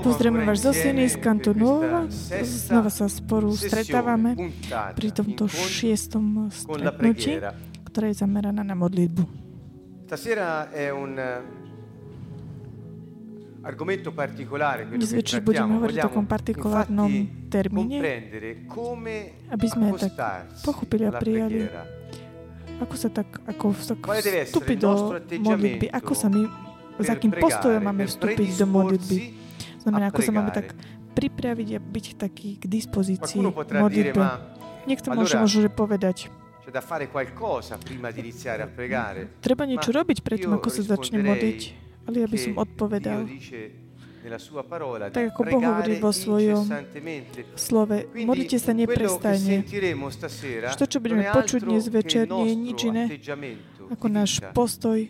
Pozdravím vás zo Sieny z Kantonuova. Znova sa sporu stretávame pri tomto 6. stretnutí, ktoré je zameraná na modlitbu. Dnes večer budeme hovoriť o takom partikulárnom termíne, aby sme tak pochopili a prijali, ako sa tak vstúpiť do modlitby, ako sa my s akým postojom máme vstúpiť do modlitby. Znamená, ako sa máme tak pripraviť a byť taký k dispozícii modlitby. Niekto môže povedať, treba niečo robiť predtým, ako sa začne modliť. Ale ja by som odpovedal, tak ako Boh hovorí vo svojom slove, modlite sa neprestajne. Čo budeme počuť dnes večer, nie je nič iné ako náš postoj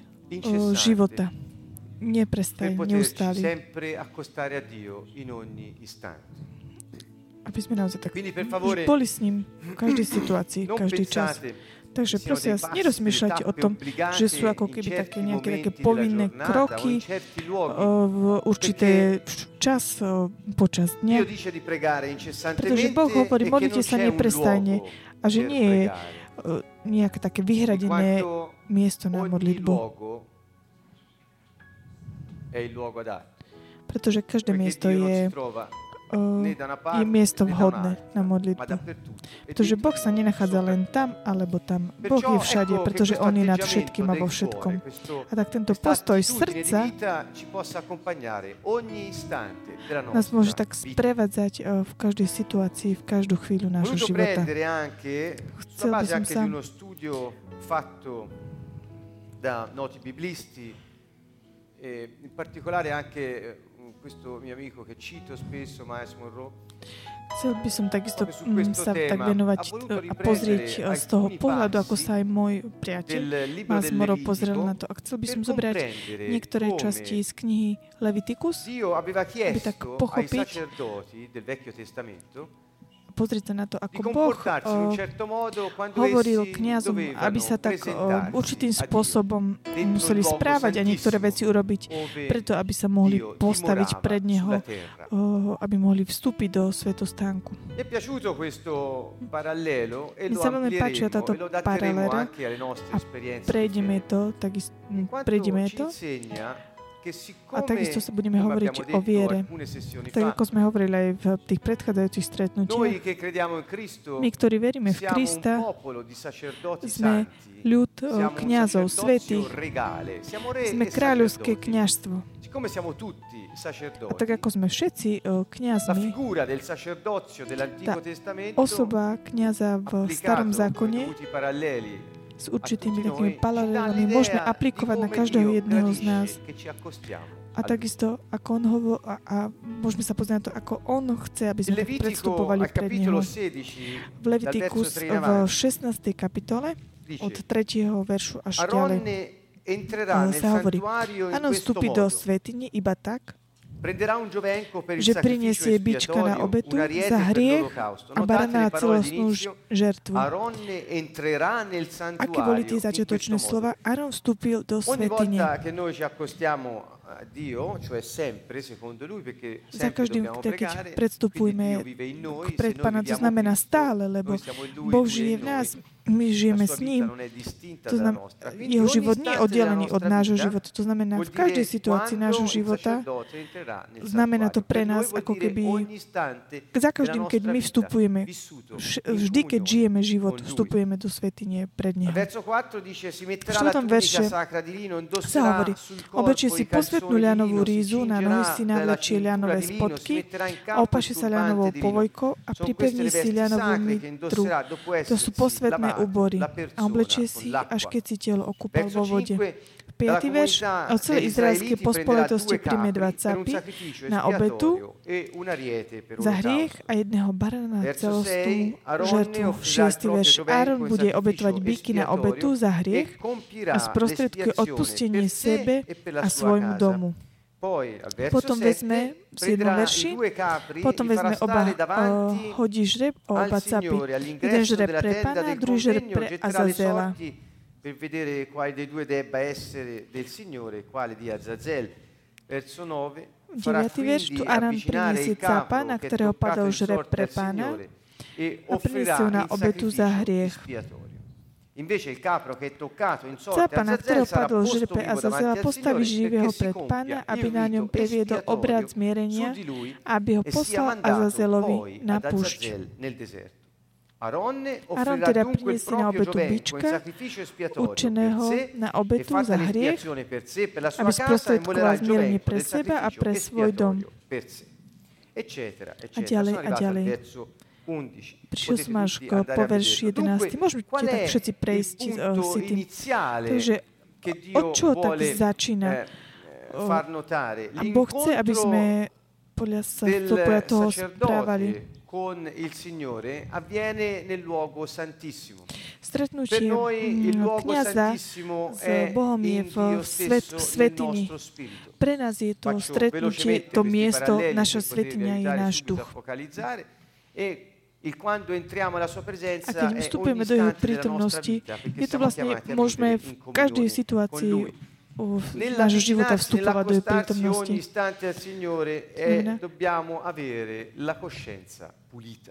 života. Neprestajne, neustáli. Aby sme naozaj tak boli s ním v každej situácii, každý čas. Takže prosím vás, nerozmýšľajte o tom, že sú ako keby také nejaké také povinné kroky v určitý čas počas dňa. Pretože Boh hovorí, modlite sa neprestajne a že nie je nejaké také vyhradené miesto na modlitbu. Pretože každé miesto je miesto vhodné na modlitbu. Pretože Boh sa nenachádza len tam, alebo tam. Boh je všade, pretože On je nad všetkým a vo všetkom. A tak tento postoj srdca nás môže tak sprevádzať v každej situácii, v každú chvíľu nášho života. Chcel by som sa in particolare anche questo mio amico che cito spesso, Maes Moro. Chcel by som takisto sa tak venovať a pozrieť z toho pohľadu, ako sa aj môj priateľ Maes Moro pozrel na to. A chcel by som zobrať niektoré časti z knihy Leviticus, aby tak pochopiť a pozrieť sa na to, ako Boh hovoril kňazom, aby sa tak určitým spôsobom museli správať a niektoré veci urobiť preto, aby sa mohli postaviť pred Neho, aby mohli vstúpiť do svetostánku. Mne sa veľmi páčila táto paralela a prejdeme to a takisto sa budeme hovoriť o viere. Tak ako sme hovorili aj v tých predchádzajúcich stretnutiach, my, ktorí veríme v Krista, sme ľud kňazov, svätých, sme kráľovské kňazstvo. A tak ako sme všetci kňazmi, tá osoba kňaza v Starom zákone s určitými takými paralelami môžeme aplikovať na každého jedného z nás. A takisto, ako on hovorí, a môžeme sa pozrieť na to, ako on chce, aby sme predstupovali pred Neho. V Levitikus v 16. kapitole od 3. veršu až ďalej sa hovorí, Áno vstúpi do svätyne iba tak, že priniesie bička na obetu za hriech a barana na celostnú žertvu. Aké boli tie začiatočné slova? Áron vstúpil do svätyne. Za každým, keď predstupujme pred Pána, to znamená stále, lebo Boh žije v nás, my žijeme s ním, to znamená, jeho život nie je oddelený od nášho života, to znamená, v každej situácii nášho života znamená to pre nás, ako keby za každým, keď my vstupujeme, vždy, keď žijeme život, vstupujeme do svätyne pred Neho. V 4. verše sa hovorí, oblečie si posvetnú ľanovú rízu, na nohy si navlečie ľanové spodky, opaše sa ľanovou povojkou a pripevní si ľanovú mitru. To sú posvetné úbory a oblečie si, až keď si telo okúpal vo vode. 5. verš, o celej izraelskej pospolitosti príjme 2 capy na obetu za hriech a jedného barana na celostnú žertvu. 6. verš, Áron bude obetovať bíky na obetu za hriech a sprostredkuje odpustenie sebe a svojmu domu. Potom vezme v 7. verši, potom vezme oba hodí žreb o oba capy. Jeden žreb pre Pána, druhý žreb pre Azazela. per vedere quale dei due debba essere del Signore, quale di Azazel. Verso 9 farà quindi avvicinare il capro na ktorého padol žreb pre pána a prinesie na obetu za hriech. Invece il capro che è toccato in sorte Azazel sarà posto vivo davanti al Signore perché si compia in rito espiatorio su di lui e sia mandato poi ad Azazel nel deserto. Aaronne offrirà dunque il proprio giovenco in sacrificio espiatorio per sé e fatta l'espiazione per sé, per la sua casa e mollerà il giovenco del sacrificio espiatorio per sé. Eccetera, eccetera. Sono arrivato al verso 11. Prišiel som až po verši 11. Môžete tak všetci prejsť si tým. Takže od čoho tak začína? A Boh chce, aby sme podľa toho správali. Con il Signore avviene nel luogo santissimo. Per noi il luogo santissimo è in Dio stesso, nel nostro spirito. Pre nás je to stretnutie, to miesto, naša svetiňa je náš duch. E quando entriamo alla sua presenza è ogni istante della nostra vita, perché siamo chiamati a vivere in comunione con Lui. Nášho života vstupovať do jej prítomnosti.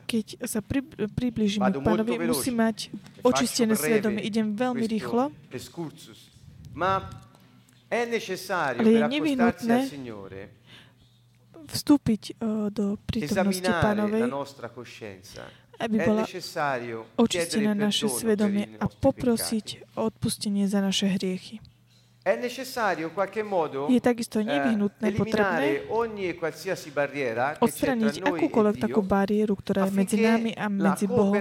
Keď sa priblížime k Pánovi, musí mať očistené svedomie. Idem veľmi rýchlo, ale je nevyhnutné vstúpiť do prítomnosti Pánovej, aby bola očistené naše svedomie a poprosiť o odpustenie za naše hriechy. Je takisto nevyhnutné, potrebné odstraniť akúkoľvek takú bariéru, ktorá je medzi nami a medzi Bohom,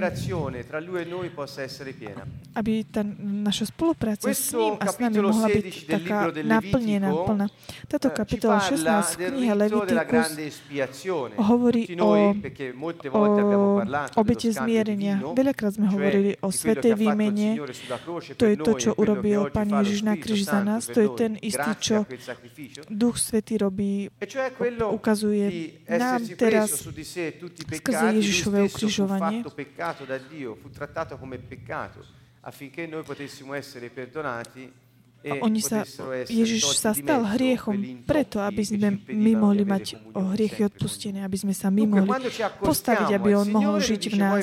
aby tá naša spolupráca s ním a s nami mohla byť taká naplnená, plná. Táto kapitola 16 knihy Leviticus hovorí o obete zmierenia. Veľakrát sme hovorili o svätej výmene. To je to, čo urobil Pán Ježiš na kríži za nás. To je ten istý, čo Duch Svätý robí, ukazuje nám teraz skrze Ježišové ukrižovanie, Ježiš sa stal hriechom preto, aby sme my mohli mať hriechy odpustené, aby sme sa my mohli postaviť, aby on mohol žiť v nás.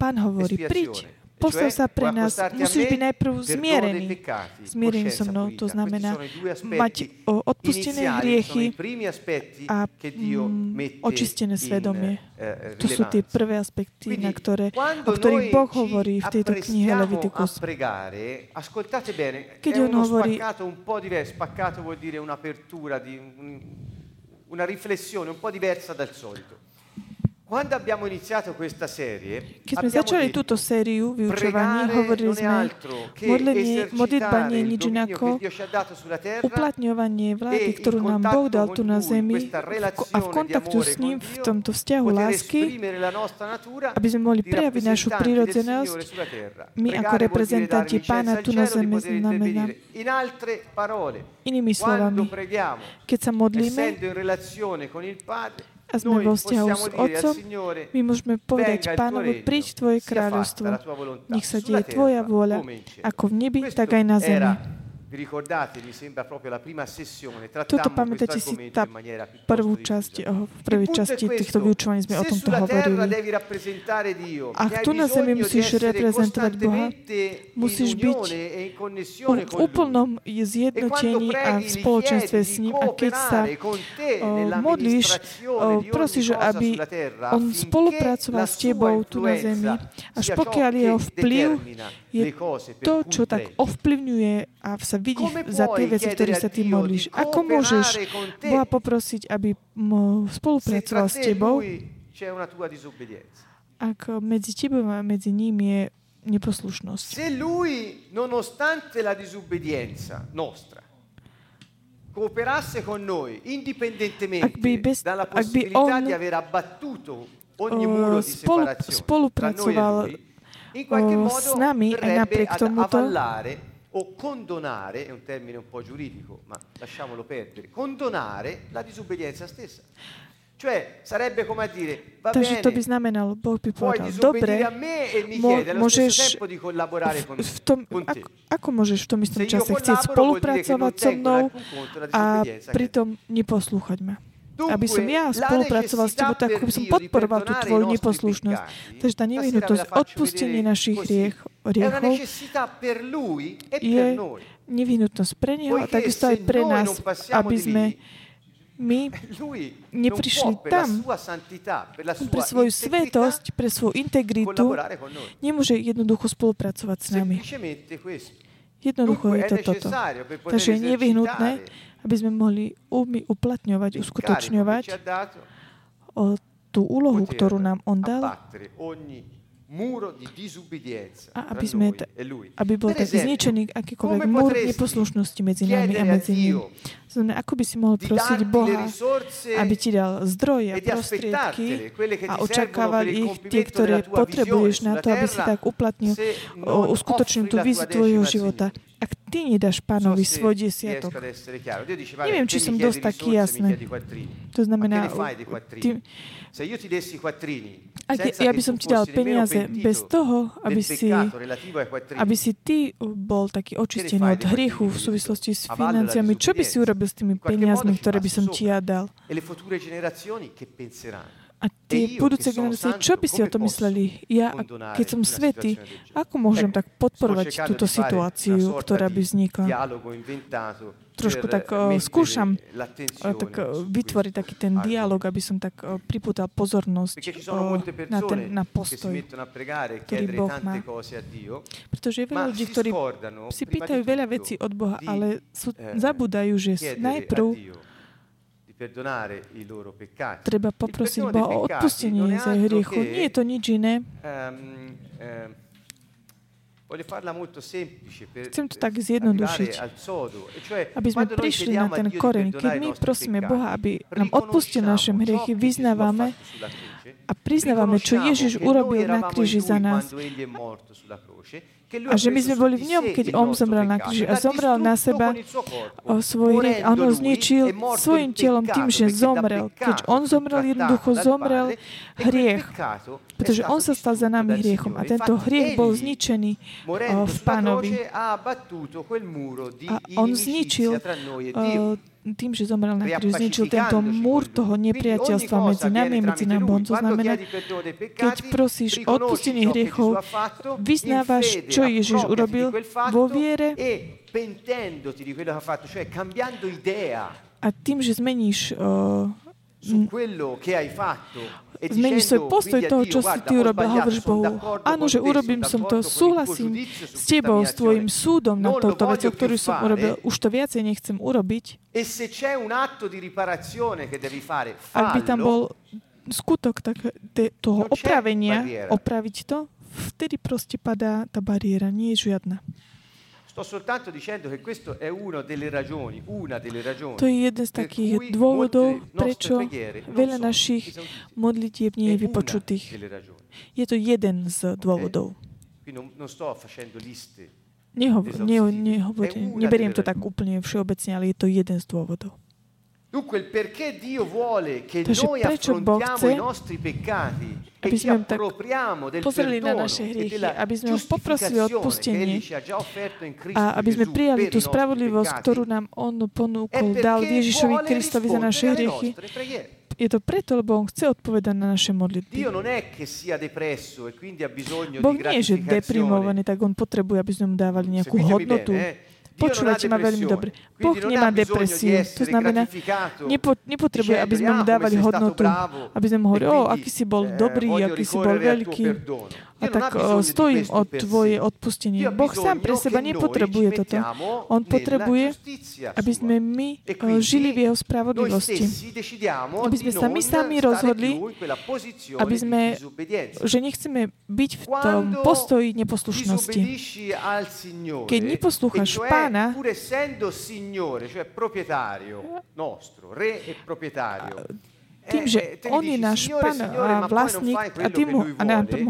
Pán hovorí, príď. Postav sa pre nás, musíš byť najprv zmierený. Zmierený so mnou, to znamená mať odpustené hriechy a očistené svedomie. To sú tie prvé aspekty, o ktorých Boh hovorí v tejto knihe Leviticus. Keď on hovorí, spaccato vuol dire un'apertura, una riflessione un po' diversa dal solito. Quando abbiamo iniziato questa serie, che abbiamo detto, pregare non è altro che esercitare il dominio che Dio ci ha dato sulla terra e il contatto con Lui, questa relazione di amore con Dio, poter esprimere la nostra natura di rappresentanti del Signore sulla terra. Pregare vuol dire dare licenza al cielo di poter intervenire. In altre parole, quando preghiamo, essendo in relazione con il Padre, a sme vo vzťahu s Otcom, my môžeme povedať Pánovi, príď Tvoje kráľovstvo, nech sa deje Tvoja vôľa, ako v nebi, tak aj na zemi. Toto pamätáte si tá prvú časť, v prvej časti týchto vyučovaní sme o tomto hovorili. Ak tu na zemi musíš reprezentovať Boha, musíš byť v úplnom zjednotení a v spoločenstve s ním. A keď sa modlíš, prosíš, aby on spolupracoval s tebou tu na zemi, až pokiaľ jeho vplyv je to, čo tak ovplyvňuje a sa vidí za tie veci, ktoré sa ty modlíš. Ako môžeš Boha poprosiť, aby spolupracoval s tebou, ak medzi tebou a medzi ním je neposlušnosť? Ak by, on spolupracoval s nami aj napriek tomuto, o condonare, è un termine un po' giuridico, ma lasciamolo perdere, condonare la disobbedienza stessa. Takže to by znamenalo, Boh by povedal, dobre, môžeš v tom, ako môžeš v tom istom čase chcieť spolupracovať so mnou a pritom neposlúchať ma. Aby som ja spolupracoval s tebou, tak aby som podporoval tú tvoju neposlušnosť. Takže tá nevyhnutosť odpustenie našich riechov je nevyhnutnosť pre neho a takisto aj pre nás, aby sme my neprišli tam pre svoju svetosť, pre svoju integritu, nemôže jednoducho spolupracovať s nami. Jednoducho je to toto. Takže je nevyhnutné, aby sme mohli uplatňovať, uskutočňovať tú úlohu, ktorú nám on dal, a aby sme, aby bol tak zničený akýkoľvek múr neposlušnosti medzi nami a medzi ním. Znamená, ako by si mohol prosiť Boha, aby ti dal zdroje a prostriedky a očakával ich tie, ktoré potrebuješ na to, aby si tak uplatnil, uskutočnil tú víziu tvojho života. Ak ty nedáš pánovi svoj desiatok, neviem, či som dosť taký jasný. To znamená, ja by som ti dal peniaze bez toho, aby si ty bol taký očistený od hriechu v súvislosti s financiami. Čo by si urobil s tými peniazmi, ktoré by som ti ja dal? A tie budúce generácie, čo by si o to mysleli? Ja, keď som svätý, ako môžem tak podporovať túto situáciu, ktorá by vznikla? Trošku tak skúšam tak vytvoriť taký ten dialog, aby som tak pripútal pozornosť na postoj, ktorý Boh má. Pretože je veľa ľudí, ktorí si pýtajú veľa vecí od Boha, ale zabúdajú, že najprv treba poprosiť Boha o odpustenie za hriechu. Nie je to nič iné. Chcem to tak zjednodušiť, aby sme prišli na ten koreň. Keď my prosíme Boha, aby nám odpustil naše hriechy, vyznávame a priznávame, čo Ježiš urobil na kríži za nás. A že my sme boli v ňom, keď on zomrel na kríži a zomrel na seba svoj hriech. A on ho zničil svojim telom tým, že zomrel. Keď on zomrel, jednoducho zomrel hriech. Pretože on sa stal za nami hriechom. A tento hriech bol zničený v Pánovi. A on zničil tým, že zomrel na kríži, zničil tento múr toho nepriateľstva medzi nami a medzi Bohom. To znamená, keď prosíš o odpustenie hriechov, vyznávaš, čo Ježiš urobil vo viere a tým, že zmeníš svoj postoj toho, čo si ty urobil, hovoríš Bohu, áno, že urobím som to, súhlasím s tebou, s tvojim súdom na touto vec, ktorú som urobil, už to viacej nechcem urobiť. Ak by tam bol skutok toho opravenia, opraviť to, vtedy proste padá tá bariéra, nie je žiadna. To je jeden z takých dôvodov, prečo veľa našich modlitieb nie je vypočutých. Je to jeden z dôvodov. Neberiem to tak úplne všeobecne, ale je to jeden z dôvodov. Takže prečo Boh chce, aby sme tak pozreli na naše hriechy, aby sme ho poprosili o odpustenie a aby sme prijali tú spravodlivosť, ktorú nám on ponúkol, dal Ježišovi Kristovi za naše hriechy. Je to preto, lebo on chce odpovedať na naše modlitby. Boh nie je, že deprimovaný, tak on potrebuje, aby sme mu dávali nejakú hodnotu. Počúvajte ma veľmi dobre. Boh nemá depresiu. To znamená, nepotrebuje, aby sme mu dávali hodnotu. Aby sme mu hovorili, aký si bol dobrý, aký si bol veľký. A tak stojím o tvoje odpustenie. Boh sám pre seba nepotrebuje toto. On potrebuje, aby sme my žili v jeho spravodlivosti. Aby sme sa my sami rozhodli, že nechceme byť v tom postoji neposlušnosti. Keď neposlúchaš Pána, pur essendo signore, cioè proprietario nostro, re e proprietario. Tým, že on je náš pán a vlastník a ty mu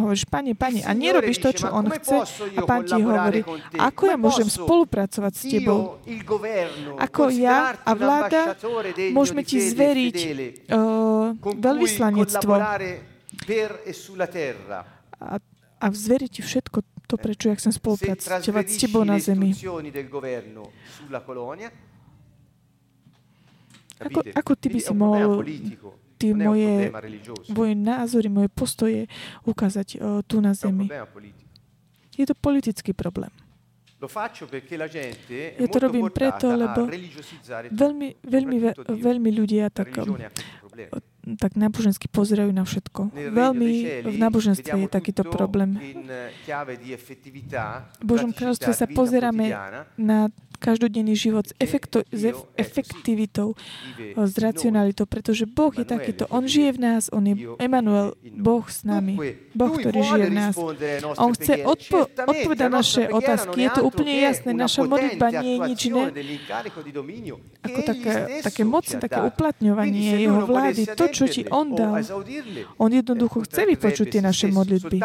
hovoríš, Pane, a nerobíš to, čo on chce a pán ti hovorí, ako ja môžem spolupracovať s tebou? Ako ja a vláda môžeme ti zveriť veľvyslanectvo a zveriť ti všetko to, prečo ja chcem spolupracovať s tebou na zemi. Ako ty by si mohol tie moje názory, moje postoje ukázať tu na zemi? Je to politický problém. Ja to robím preto, lebo veľmi ľudia tak nábožensky pozerajú na všetko. Veľmi v náboženstve je takýto problém. V Božom kráľovstve sa pozeráme na každodenný život s efektivitou, s racionalitou, pretože Boh je takýto. On žije v nás, on je Emanuel, Boh s nami. Boh, ktorý žije v nás. On chce odpovedať naše otázky. Je to úplne jasné. Naša modlitba nie je nič iné ako také mocné, také uplatňovanie jeho vlády. To, čo ti on dal. On jednoducho chce vypočuť tie naše modlitby.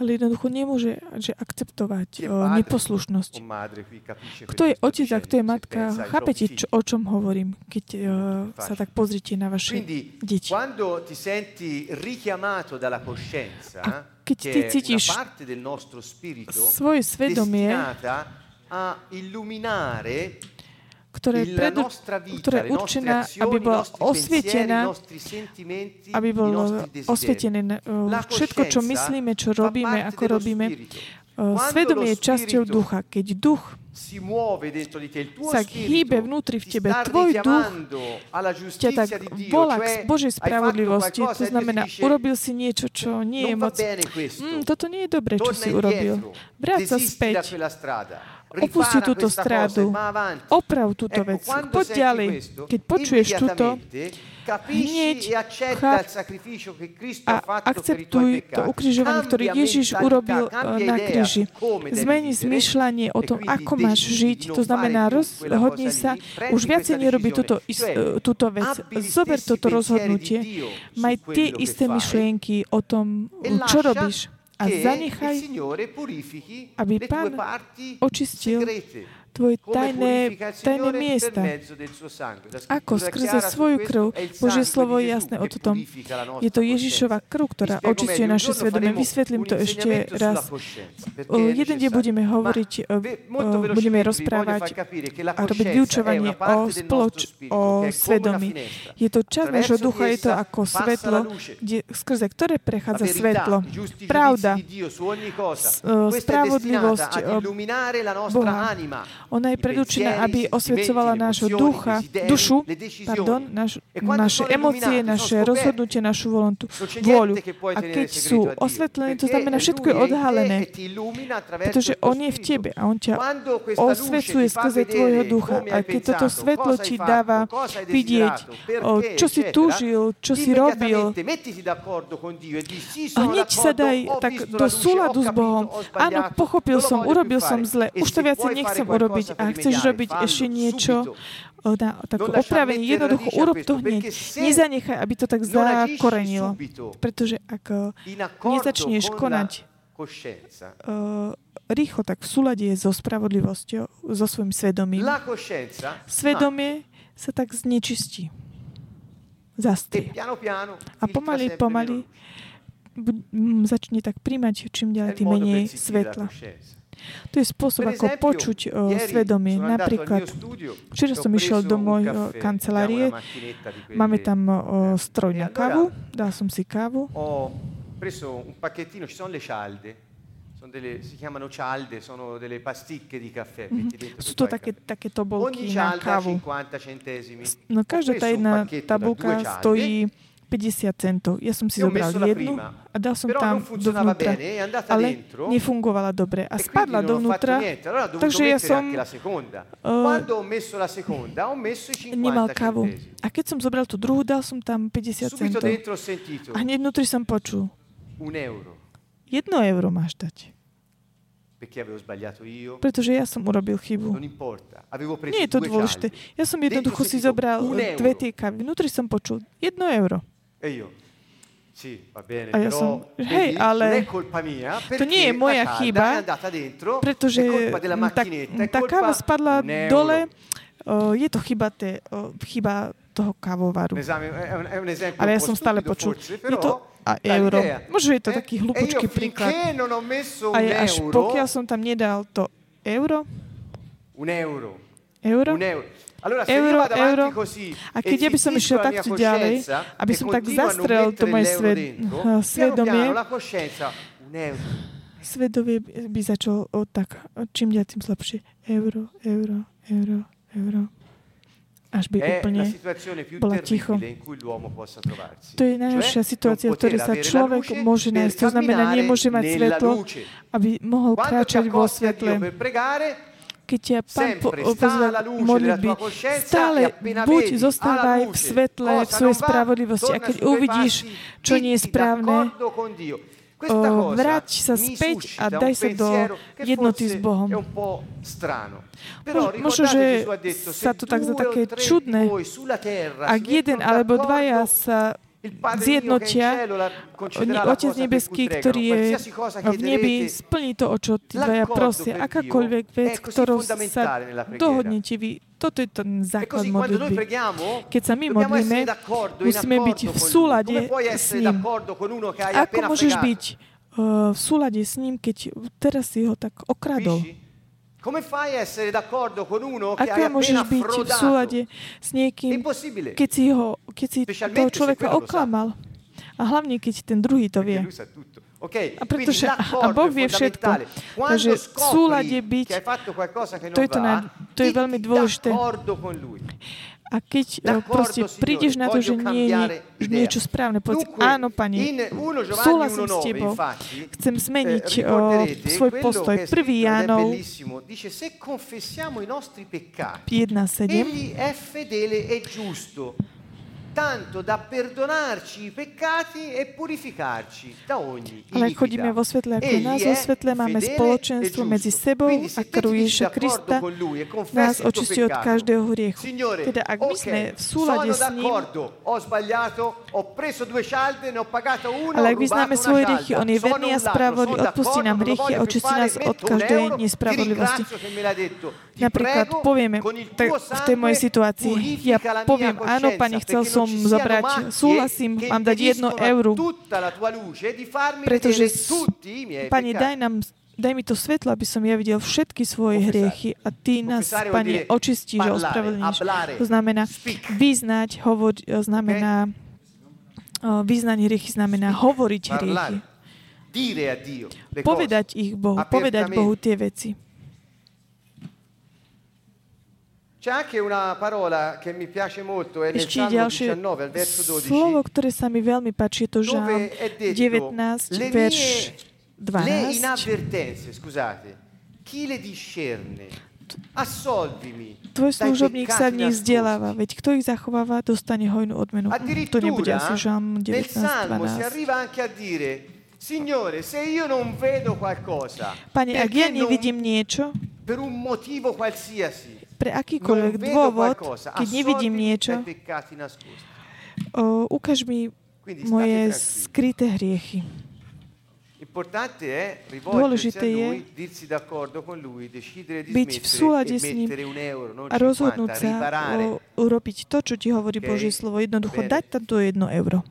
Ale jednoducho nemôže akceptovať neposlušnosť. Kto je otec a kto je matka? Chápete, o čom hovorím, keď sa tak pozrite na vaše deti. A keď ty cítiš svoje svedomie, ktorá je určená, aby bola osvietená, aby bolo osvietené všetko, čo myslíme, čo robíme, ako robíme. Svedomie je časťou ducha. Keď duch sa hýbe vnútri v tebe, tvoj duch ťa tak volá k Božej spravodlivosti. To znamená, urobil si niečo, čo nie je moc. Toto nie je dobre, čo si urobil. Vráť sa späť. Opusti túto stradu, oprav túto vec, poď ďalej. Keď počuješ túto, hneď a akceptuj to ukrižovanie, ktoré Ježiš urobil na kríži. Zmeni zmyšľanie o tom, ako máš žiť, to znamená, rozhodni sa, už viacej nerobí túto vec. Zober toto rozhodnutie, maj tie isté myšlienky o tom, čo robíš. A zanechaj, aby Pán očistil tvoje tajné miesta. Ako skrze svoju krv, Božie slovo je jasné o tom. Je to Ježišova krv, ktorá očistuje naše svedomie. Vysvetlím to ešte raz. Jeden deň budeme hovoriť, budeme rozprávať a robiť vyučovanie o svedomí. Je to čas nášho ducha, je to ako svetlo, skrze ktoré prechádza svetlo. Pravda, spravodlivosť Boha. Ona je predurčená, aby osvetcovala naše emócie, naše rozhodnutie, našu vôľu. A keď sú osvetlené, to znamená, všetko je odhalené, pretože on je v tebe a on ťa osvetcuje skrze tvojho ducha. A keď toto svetlo ti dáva vidieť, čo si túžil, čo si robil, hneď sa daj tak do súladu s Bohom. Áno, pochopil som, urobil som zle, už to viac nechcem urobiť a chceš robiť ešte niečo na takú opravenie. Jednoducho urob to hneď. Nezanechaj, aby to tak zakorenilo. Pretože ak nezačneš konať rýchlo, tak v súlade so spravodlivosťou, so svojím svedomím, svedomie sa tak znečistí. Zastrie. A pomaly začne tak príjmať čím ďalej tým menej svetla. To je spôsob, ako počuť svedomie. Napríklad, včera som išiel do mojej kancelárie, máme tam stroj na kávu, dal som si kávu. Preso un pacchettino, ci sono le cialde. Si chiamano cialde, sono delle pasticche di caffè. Sú to také tobolky na kávu. No každá tá jedna tabulka stojí 50 centov. Ja som si zobral jednu a dal som tam dovnútra, ale nefungovala dobre a spadla dovnútra, takže ja som nemal kávu. A keď som zobral tú druhú, dal som tam 50 centov. A hneď vnútri som počul. 1 euro máš dať. Pretože ja som urobil chybu. Nie je to dôležité. Ja som jednoducho si zobral 2 tie kávy. Vnútri som počul 1 euro. A ja som, hej, ale to nie je moja chyba, pretože tá káva spadla dole Je to chyba, chyba toho kávovaru. Ale ja som stále počul. Je to a euro. Možno je to taký hlupočký príklad. A je až pokiaľ som tam nedal to euro. Euro. A keď ja by som išiel takto ďalej, aby som tak zastrel to moje svedomie, svedomie by začalo tak, čím ďalej, tým slabšie. Euro. Až by úplne bola ticho. To je najhoršia situácia, v ktorej sa človek môže nájsť. To znamená, nemôže mať svetlo, aby mohol kráčať vo svetle. Keď ťa Pán pozval modlitby, stále buď zostávaj v svetle, v svojej spravodlivosti. A keď uvidíš, čo nie je správne, vráť sa späť a daj sa do jednoty s Bohom. Možno, že sa to tak za také čudné, ak jeden alebo dvaja sa zjednotia, Otec nebeský, ktorý je v nebi, splní to, o čo tí dvaja prosia. Akákoľvek vec, ktorú sa dohodnete vy, toto je ten základ modlitby. Keď sa my modlíme, musíme byť v súlade s ním. Ako môžeš byť v súlade s ním, keď teraz si ho tak okradol? Ako môžeš byť v súlade s niekým, keď si toho človeka oklamal? A hlavne, keď ten druhý to vie. A pretože a Boh vie všetko. Takže v súlade byť, to je veľmi dôležité. A keď proste prídeš na to, že nie je niečo správne, povedz, áno, Pane, súhlasím s tebou, chcem zmeniť svoj postoj. 1. Jánov 1.7 Ale chodíme vo svetle ako nás, vo svetle máme spoločenstvo medzi sebou a krv Ježiša Krista nás očistí od každého hriechu. Teda ak my sme v súlade s ním, ale ak vyznáme svoje hriechy, on je verný a spravodlivý, odpustí nám hriechy a očistí nás od každej nespravodlivosti. Napríklad povieme, v tej mojej situácii, ja poviem, áno, Pane, chcel som zabrať, súhlasím, mám dať 1 euro, pretože, Pane, daj mi to svetlo, aby som ja videl všetky svoje hriechy a Ty nás, Pane, očistíš a ospravedlníš. To znamená, vyznať, vyznať hriechy znamená hovoriť hriechy. Povedať ich Bohu, povedať Bohu tie veci. Ešte ďalšie slovo, ktoré sa mi veľmi páči, je to Žalm 19, verš 12. Tvoj služobník sa v nich vzdeláva, veď kto ich zachováva, dostane hojnú odmenu. To nebude asi Žalm 19, 12. Pane, ak ja nevidím niečo, pre akýkoľvek dôvod, keď nevidím niečo, ukáž mi moje skryté hriechy. Dôležité je byť v súlade s ním a rozhodnúť sa urobiť to, čo ti hovorí Božie slovo. Jednoducho dať tam to 1 euro.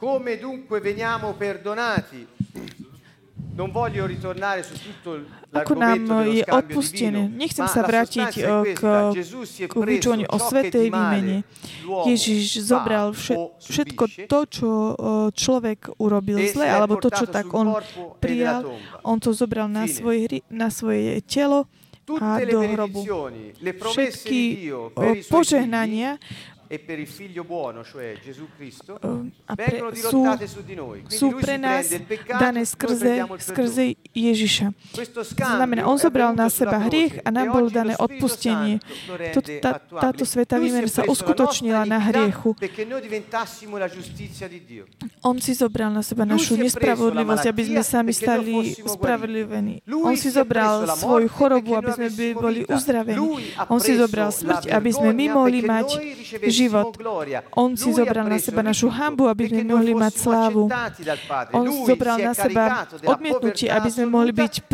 Come dunque veniamo perdonati? Non voglio ritornare su tutto l'argomento dello scambio divino. Nechcem sa vrátiť k učeniu o svätej výmene. Ježiš zobral všetko to, čo človek urobil zle, alebo to, čo tak on prijal. On to zobral na svoje telo a do hrobu. Všetky požehnania sú pre nás dané skrze Ježiša. Znamená, on zobral na seba hriech a nám bolo dané odpustenie. Táto svätá výmena sa uskutočnila na hriechu. On si zobral na seba našu nespravodlivosť, aby sme sami stali spravodlivení. On si zobral svoju chorobu, aby sme boli uzdravení. On si zobral smrť, aby sme my mohli mať život. On si zobral na seba našu hanbu, aby sme mohli mať slávu. On zobral na seba odmietnutie, aby sme mohli byť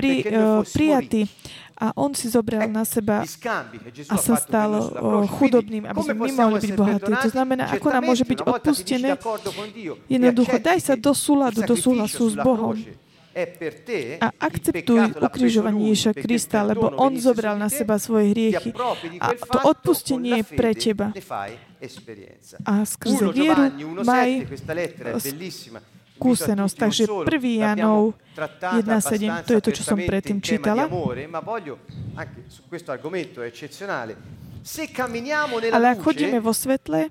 prijatí. A on si zobral na seba a sa stal chudobným, aby sme my mohli byť bohatí. To znamená, ako nám môže byť odpustené, jednoducho daj sa do súhlasu s Bohom. A akceptuj ukrižovanie Ježiša Krista, lebo on zobral na seba svoje hriechy. A to odpustenie je pre teba. A skrze vieru maj skúsenosť. Takže 1. Janov 1.7, to je to, čo som predtým čítala. Ale ak chodíme vo svetle,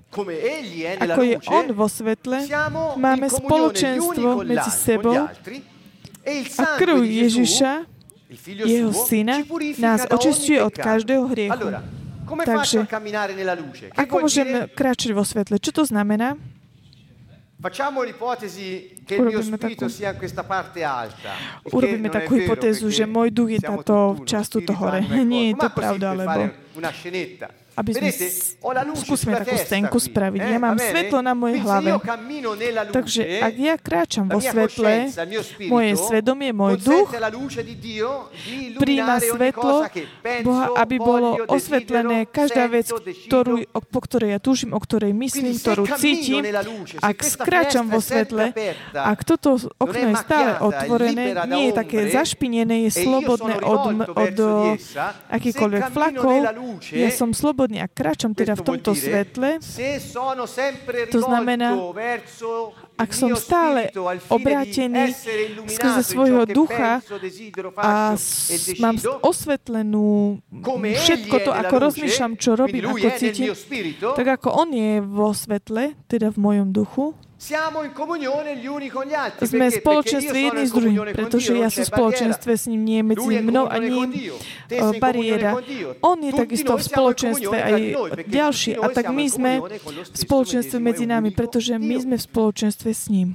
ako je on vo svetle, máme spoločenstvo medzi sebou a krv Ježiša, jeho syna, nás očistuje od každého hriechu. Takže, ako môžeme kráčať vo svetle? Čo to znamená? Urobíme takú hypotézu, že môj duch je táto časť tuto hore. Nie je to pravda, lebo aby sme skúsme takú scénku spraviť. Ja mám svetlo na mojej hlave. Takže ak ja kráčam vo svetle, moje svedomie, môj duch príjma svetlo Boha, aby bolo osvetlené každá vec, po ktorej ja túžim, o ktorej myslím, ktorú cítim. Ak kráčam vo svetle, ak toto okno je stále otvorené, nie je také zašpinené, je slobodné od akýkoľvek flakov, ja som slobodný, a kráčam teda v tomto svetle, to znamená, ak som stále obrátený skrze svojho ducha a mám osvetlenú všetko to, ako rozmýšľam, čo robím, ako cítim, tak ako on je vo svetle, teda v mojom duchu, sme v spoločenstve jedni s druhým, pretože ja som v spoločenstve s ním, nie je medzi mnou a ním bariéra. On je takisto v spoločenstve aj ďalší, a tak my sme v spoločenstve medzi nami, pretože my sme v spoločenstve s ním.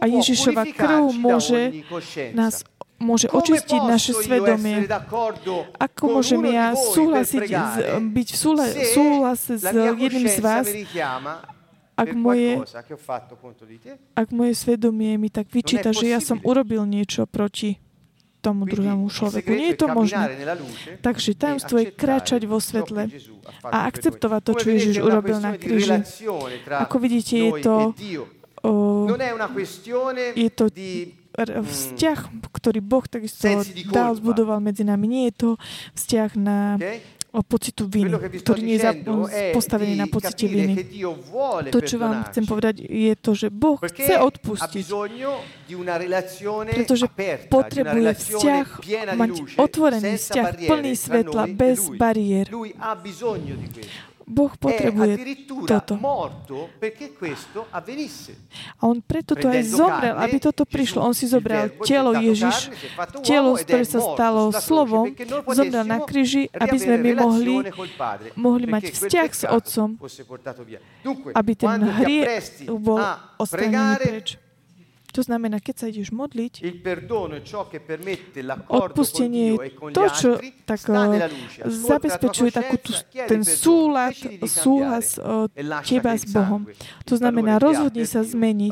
A Ježišova krv môže očistiť naše svedomie. Ako môžem ja súhlasiť, byť v súhlase s jedným z vás, ak moje svedomie mi tak vyčíta, že ja som urobil niečo proti tomu druhému človeku. Nie je to možné. Takže tajomstvo je kráčať vo svetle a akceptovať to, čo Ježiš urobil na kríži. Ako vidíte, je to vzťah, ktorý Boh takisto dal, zbudoval medzi nami. Nie je to vzťah na pocitu viny, ktorý nie je postavený na pocite viny. To, čo vám chcem povedať, je to, že Boh chce odpustiť, pretože potrebuje vzťah, mať otvorený vzťah, plný svetla, bez bariér. Boh potrebuje toto. A on preto to aj zomrel, aby toto prišlo. On si zobral telo Ježiš, telo, ktoré sa stalo slovom, zomrel na kríži, aby sme my mohli mať vzťah s Otcom, aby ten hriech bol odstranený preč. To znamená, keď sa ideš modliť, odpustenie je to, čo tak zabezpečuje takú ten súhlas teba s Bohom. To znamená, rozhodni sa zmeniť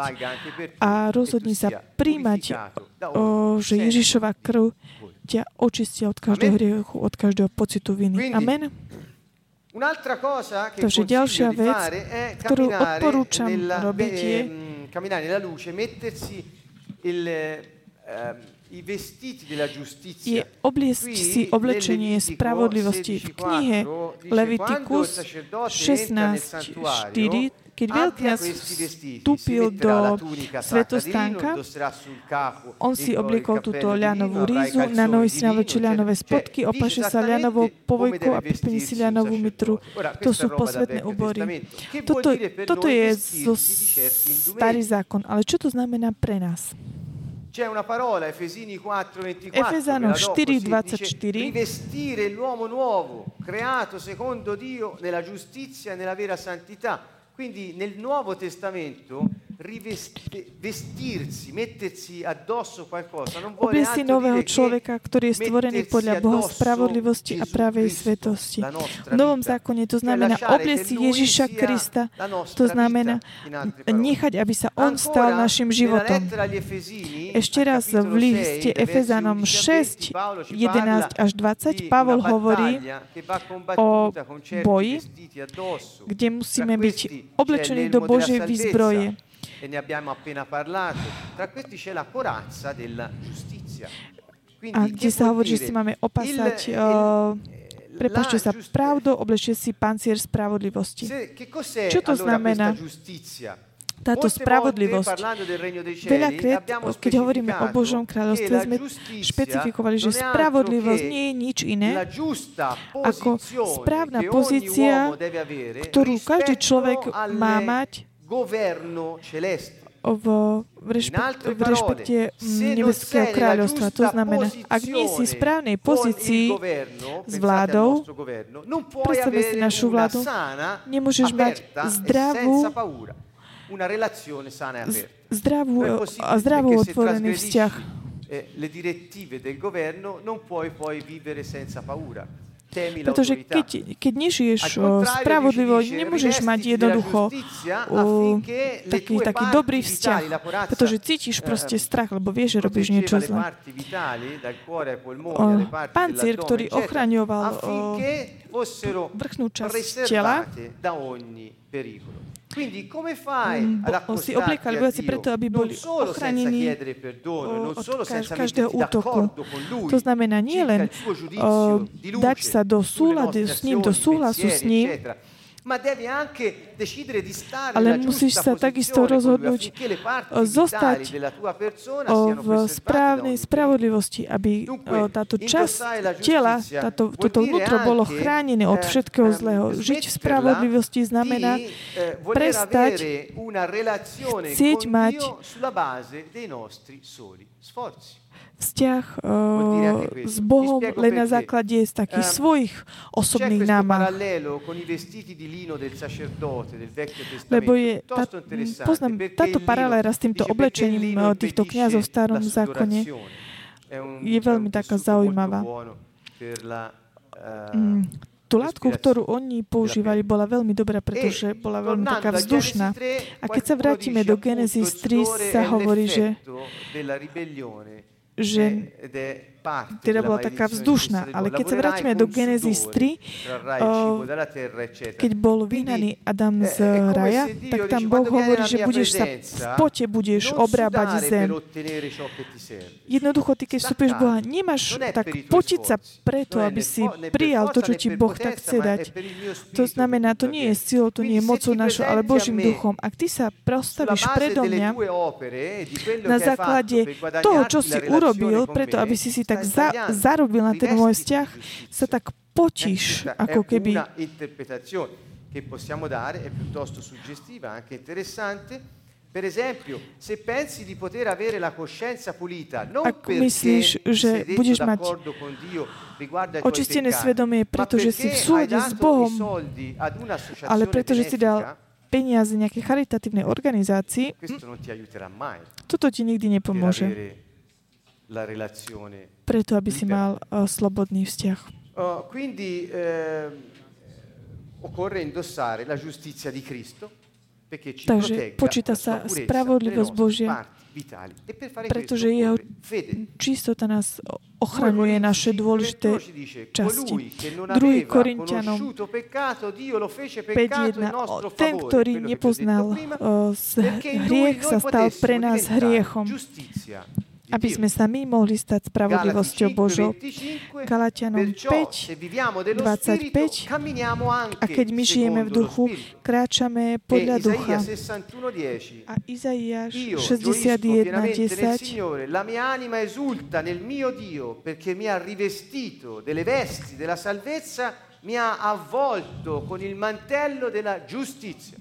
a rozhodni sa príjmať, že Ježišova krv ťa očistia od každého hriechu, od každého pocitu viny. Amen. Takže ďalšia vec, ktorú odporúčam robiť, je camminare nella luce, mettersi i vestiti della giustizia. Obliecť si oblečenie spravodlivosti. V knihe Leviticus 16:4, keď veľkňaz vstúpil do svetostánka, on si obliekol túto ľanovú rízu, na nohy si navlečil ľanové spodky, opaše sa ľanovou povojkou a pripení si ľanovú mitru. To sú posvetné úbory. Toto je zo starý zákon, ale čo to znamená pre nás? C'è una parola, Efesini 4:24, rivestire l'uomo nuovo, creato secondo Dio nella giustizia e nella vera santità. Quindi nel Nuovo Testamento Obliec si nového človeka, ktorý je stvorený podľa Boha spravodlivosti a pravej svetosti. V Novom zákone to znamená obliec si Ježiša Krista, to znamená nechať, aby sa on stal našim životom. Ešte raz v liste Efezanom 6, 11 až 20 Pavol hovorí o boji, kde musíme byť oblečení do Božej výzbroje. E ne abbiamo appena parlato. Tra questi c'è la corazza della giustizia. Quindi che sa hovorí, že si máme opasať prepáčte sa pravdou, oblečie si pancier spravodlivosti. Čo to znamená? Táto spravodlivosť. Veľakrát, keď hovoríme o Božom kráľovstve, sme špecifikovali, že spravodlivosť nie je nič iné ako správna pozícia, ktorú každý človek má mať v rešpekte nebeského kráľovstva. To znamená, ak nie si v správnej pozícii s vládou, predstavme si našu vládu, nemôžeš mať zdravú otvorený vzťah. Le direttive del governo non puoi poi vivere senza paura. Pretože keď nežiješ spravodlivo, nemôžeš mať jednoducho taký dobrý vzťah, pretože cítiš proste strach, lebo vieš, že robíš niečo zlé. Pancier, ktorý ochraňoval vrchnú časť tela, si obliekali vojaci preto, aby boli ochránení od každého útoku. To znamená nie len dať sa do súladu s ním, do súhlasu s ním, ale musíš sa takisto rozhodnúť zostať v správnej spravodlivosti, aby táto časť tela, toto vnútro bolo chránené od všetkého zlého. Žiť v spravodlivosti znamená prestať chcieť mať vzťah s Bohom len na základe z takých svojich osobných námah. Lebo poznám táto paralela s týmto oblečením týchto kňazov v starom zákone je veľmi taká zaujímavá. Tú látku, ktorú oni používali, bola veľmi dobrá, pretože bola veľmi taká vzdušná. A keď sa vrátime do Genesis 3, sa hovorí, že teda bola taká vzdušná. Ale keď sa vrátime do Genesis 3, keď bol vyhnaný Adam z raja, tak tam Boh hovorí, že budeš sa v pote budeš obrábať zem. Jednoducho, ty keď vstúpiš Boha, nemáš tak potiť sa preto, aby si prijal to, čo ti Boh tak chce dať. To znamená, to nie je silou, to nie je mocou našou, ale Božím duchom. Ak ty sa postavíš predo mňa na základe toho, čo si urobil, preto, aby si si tak zarobil na ten môj vzťah, sa tak potíš, ako keby. Ak myslíš, že budeš mať očistené svedomie, pretože si v súlade s Bohom, ale pretože si dal peniaze nejakej charitatívnej organizácii, toto ti nikdy nepomôže. Preto, aby si mal slobodný vzťah. Takže počíta sa spravodlivosť Božia, pretože jeho čistota nás ochraňuje naše dôležité časti. 2. Korinťanom 5.1. Ten, ktorý nepoznal hriech, sa stal pre nás hriechom, aby sme sami mohli stať spravodlivosťou Božou. Galatianom 5:25. A keď my žijeme v duchu, kráčame podľa ducha. A Izaiáš 61:10. La mia anima esulta nel mio Dio, perché mi ha rivestito delle vesti della salvezza, mi ha avvolto con il mantello della giustizia.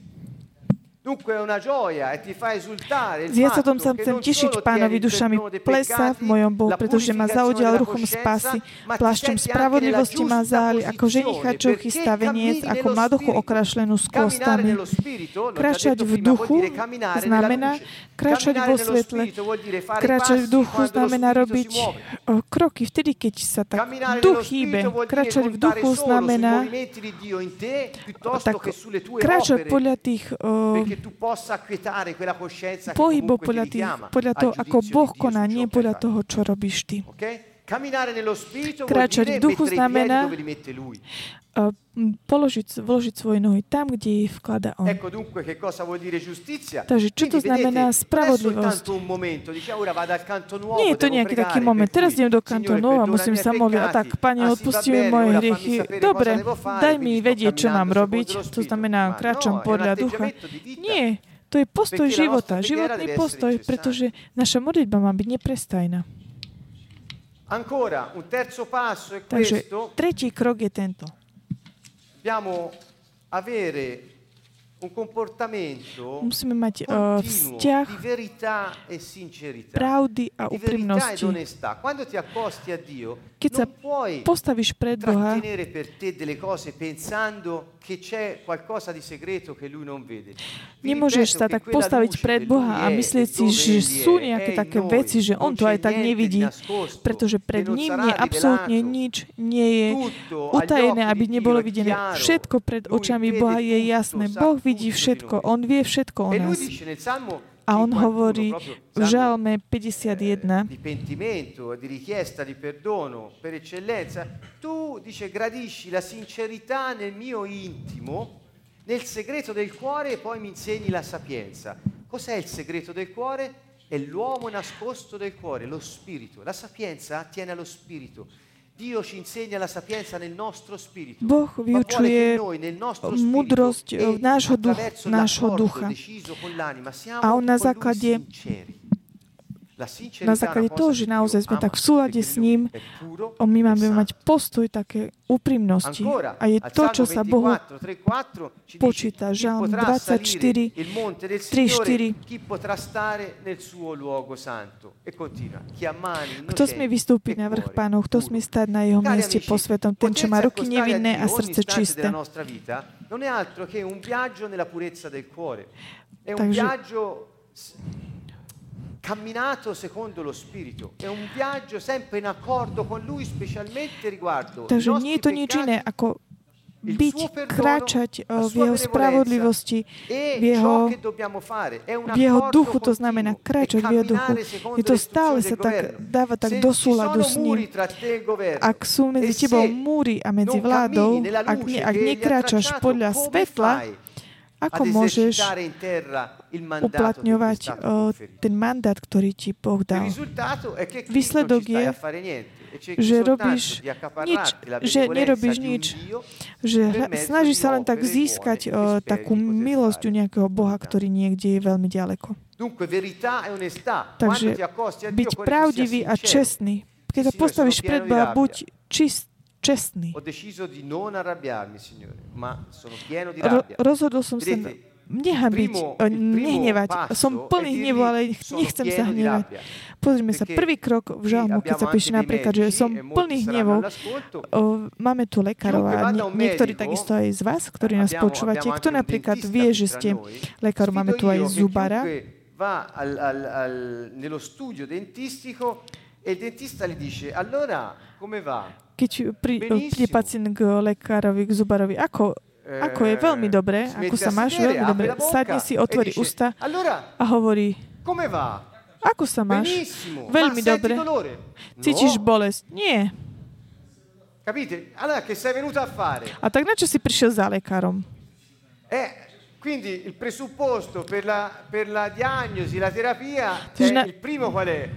S jesotom sa chcem tešiť Pánovi dušami, plesa v mojom Bohu, pretože ma zaodial ruchom spásy, plášťom spravodlivosti ma záli, ako ženicha, čo chystá veniec, ako mladochu okrašlenú s kostami. Kráčať v duchu znamená kráčať vo svetle. Kráčať v duchu znamená robiť kroky vtedy, keď sa tak duch hýbe. Kráčať v duchu znamená tak kráčať podľa tých pohybo podľa toho, ako Boh koná, nie podľa toho, čo robíš ty. Kráčať v duchu znamená vložiť svoje nohy tam, kde ich vklada on. Takže čo to znamená spravodlivosť? Nie je to nejaký taký moment. Teraz idem do kantu Nova, musím sa modliť. A tak, Pane, odpusti mi moje hriechy. Dobre, daj mi vedieť, čo mám robiť. To znamená, kráčam podľa ducha. Nie, to je postoj života, životný postoj, pretože naša modlitba má byť neprestajná. Takže tretí krok je tento. Musíme mať vzťah pravdy a úprimnosti. Keď sa postavíš pred Boha, nemôžeš sa tak postaviť pred Boha a myslieť si, že sú nejaké také veci, že on to aj tak nevidí, pretože pred ním nie je absolútne nič, nie je utajené, aby nebolo videné. Všetko pred očami Boha je jasné. Boh vidí všetko, on vie všetko o nás. A on hovorí v Žalme 51 Boh vyučuje múdrosť nášho ducha. A on na základe toho, že naozaj sme tak v súlade s ním, my máme mať postoj také úprimnosti. A je to, čo sa Bohu počíta. Žalm 24, 3-4. Kto smie vystúpiť na vrch Pánov? Kto smie stať na jeho mieste posvätom? Ten, čo má ruky nevinné a srdce čisté. Takže camminato secondo lo spirito è un viaggio sempre in accordo con lui, specialmente riguardo takže nie je to nič iné ako byť, kráčať v jeho spravodlivosti, v jeho duchu, to znamená kráčať v jeho duchu. Je to stále sa tak dáva tak do súladu s ním. Ak sú medzi tebou múry a medzi vládou, ak nekráčaš podľa svetla, ako môžeš uplatňovať ten mandát, ktorý ti Boh dal? Výsledok je, že robíš nič, že nerobíš nič, že snažíš sa len tak získať takú milosť u nejakého Boha, ktorý niekde je veľmi ďaleko. Takže byť pravdivý a čestný. Keď sa postavíš pred Boha, buď čistý. Čestný. Rozhodol som sa nehnevať. Som plný hnevu, ale nechcem sa hnevať. Pozrime sa, prvý krok v žalmu, keď sa píše napríklad, že som plný hnevu. Máme tu lekárov a niektorí takisto aj z vás, ktorí nás počúvate. Kto napríklad vie, že ste lekár, máme tu aj zubara. Keď príde pacient k lekárovi, k zubarovi, ako je veľmi dobre, ako sa máš, veľmi dobre, sadne si, otvorí ústa a hovorí, ako sa máš, veľmi dobre, cítiš bolesť? Nie. A tak na čo si prišiel za lekárom? Quindi il presupposto per la diagnosi, la terapia, il primo qual è?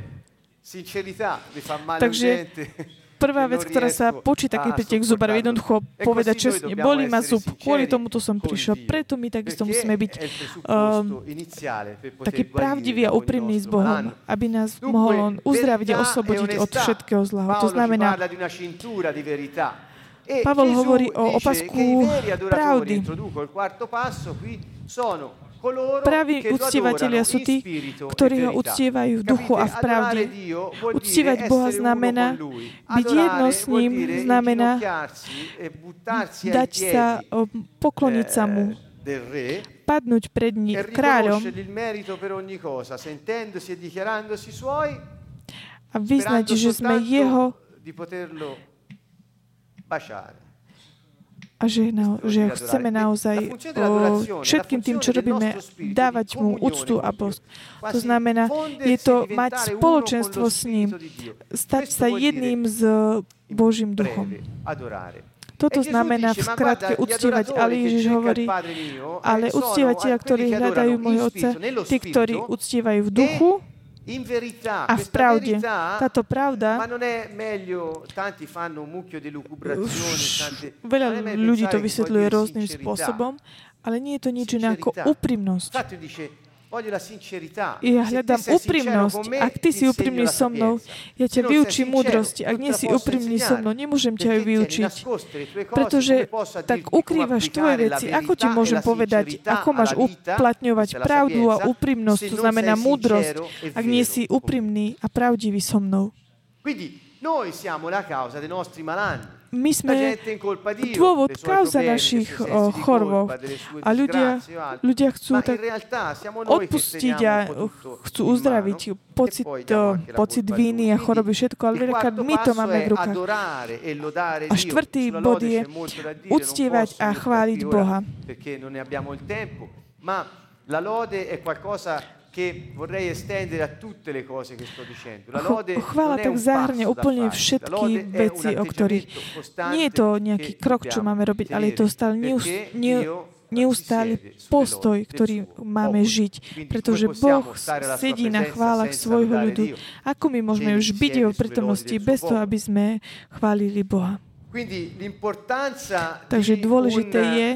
Sincerità, mi fa male la gente. Prvá vec, ktorá sa počíta, keď príde k zubarovi, jednoducho povedať čestne, bolí ma zub, kvôli tomuto som prišiel, preto my takisto musíme byť takí pravdiví a úprimní s Bohom, aby nás mohol on uzdraviť a oslobodiť od všetkého zlého. To znamená, Pavol hovorí o opasku pravdy. Praví uctievatelia sú tí, ktorí ho uctievajú v duchu a v pravde. Uctievať Boha znamená byť jedno s ním, znamená dať sa, pokloniť sa mu, padnúť pred ním kráľom a vyznať, že sme jeho a že chceme naozaj všetkým tým, čo robíme, dávať mu úctu a bosk. To znamená, je to mať spoločenstvo s ním, stať sa jedným s Božím duchom. Toto znamená v skratke uctievať, ale Ježiš hovorí, ale uctievateľia, ktorí hľadajú môjho Otca, tí, ktorí uctievajú v duchu, a v pravde. Táto pravda, veľa ľudí to vysvetľuje rôznym spôsobom, ale nie je to nič iné ako úprimnosť. Ja hľadám úprimnosť. Ak ty si úprimný so mnou, ja ťa vyučím múdrosti. Ak nie si úprimný so mnou, nemôžem ťa ju vyučiť. Pretože tak ukrývaš tvoje veci. Ako ti môžem povedať, ako máš uplatňovať pravdu a úprimnosť, to znamená múdrosť, ak nie si úprimný a pravdivý so mnou. My sme dôvod, kauza našich chorôb. A ľudia chcú tak odpustiť a chcú uzdraviť pocit víny a choroby, všetko, ale veľakrát my to máme v rukách. A štvrtý bod je uctievať a chváliť Boha. Che vorrei estendere a tutte le cose che sto dicendo. La lode chvála tak zahrňa úplne všetky veci, o ktorých nie je to nejaký krok, čo máme robiť, ale je to stále neustály postoj, ktorý máme žiť, pretože Boh sedí na chválach svojho ľudu. Ako my môžeme už byť v prítomnosti bez toho, aby sme chválili Boha? Takže dôležité je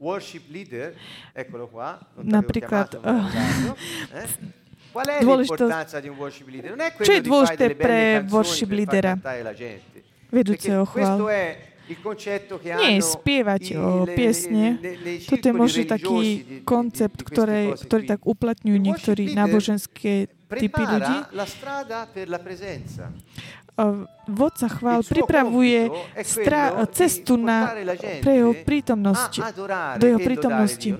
worship leader, eccolo qua, napríklad čo je dôležité pre worship leadera, vedúceho chvál? Nie spievať piesne. Toto je možno taký koncept, ktorý tak uplatňujú niektorí náboženské typy ľudí. Vodca chvál pripravuje cestu do jeho prítomnosti.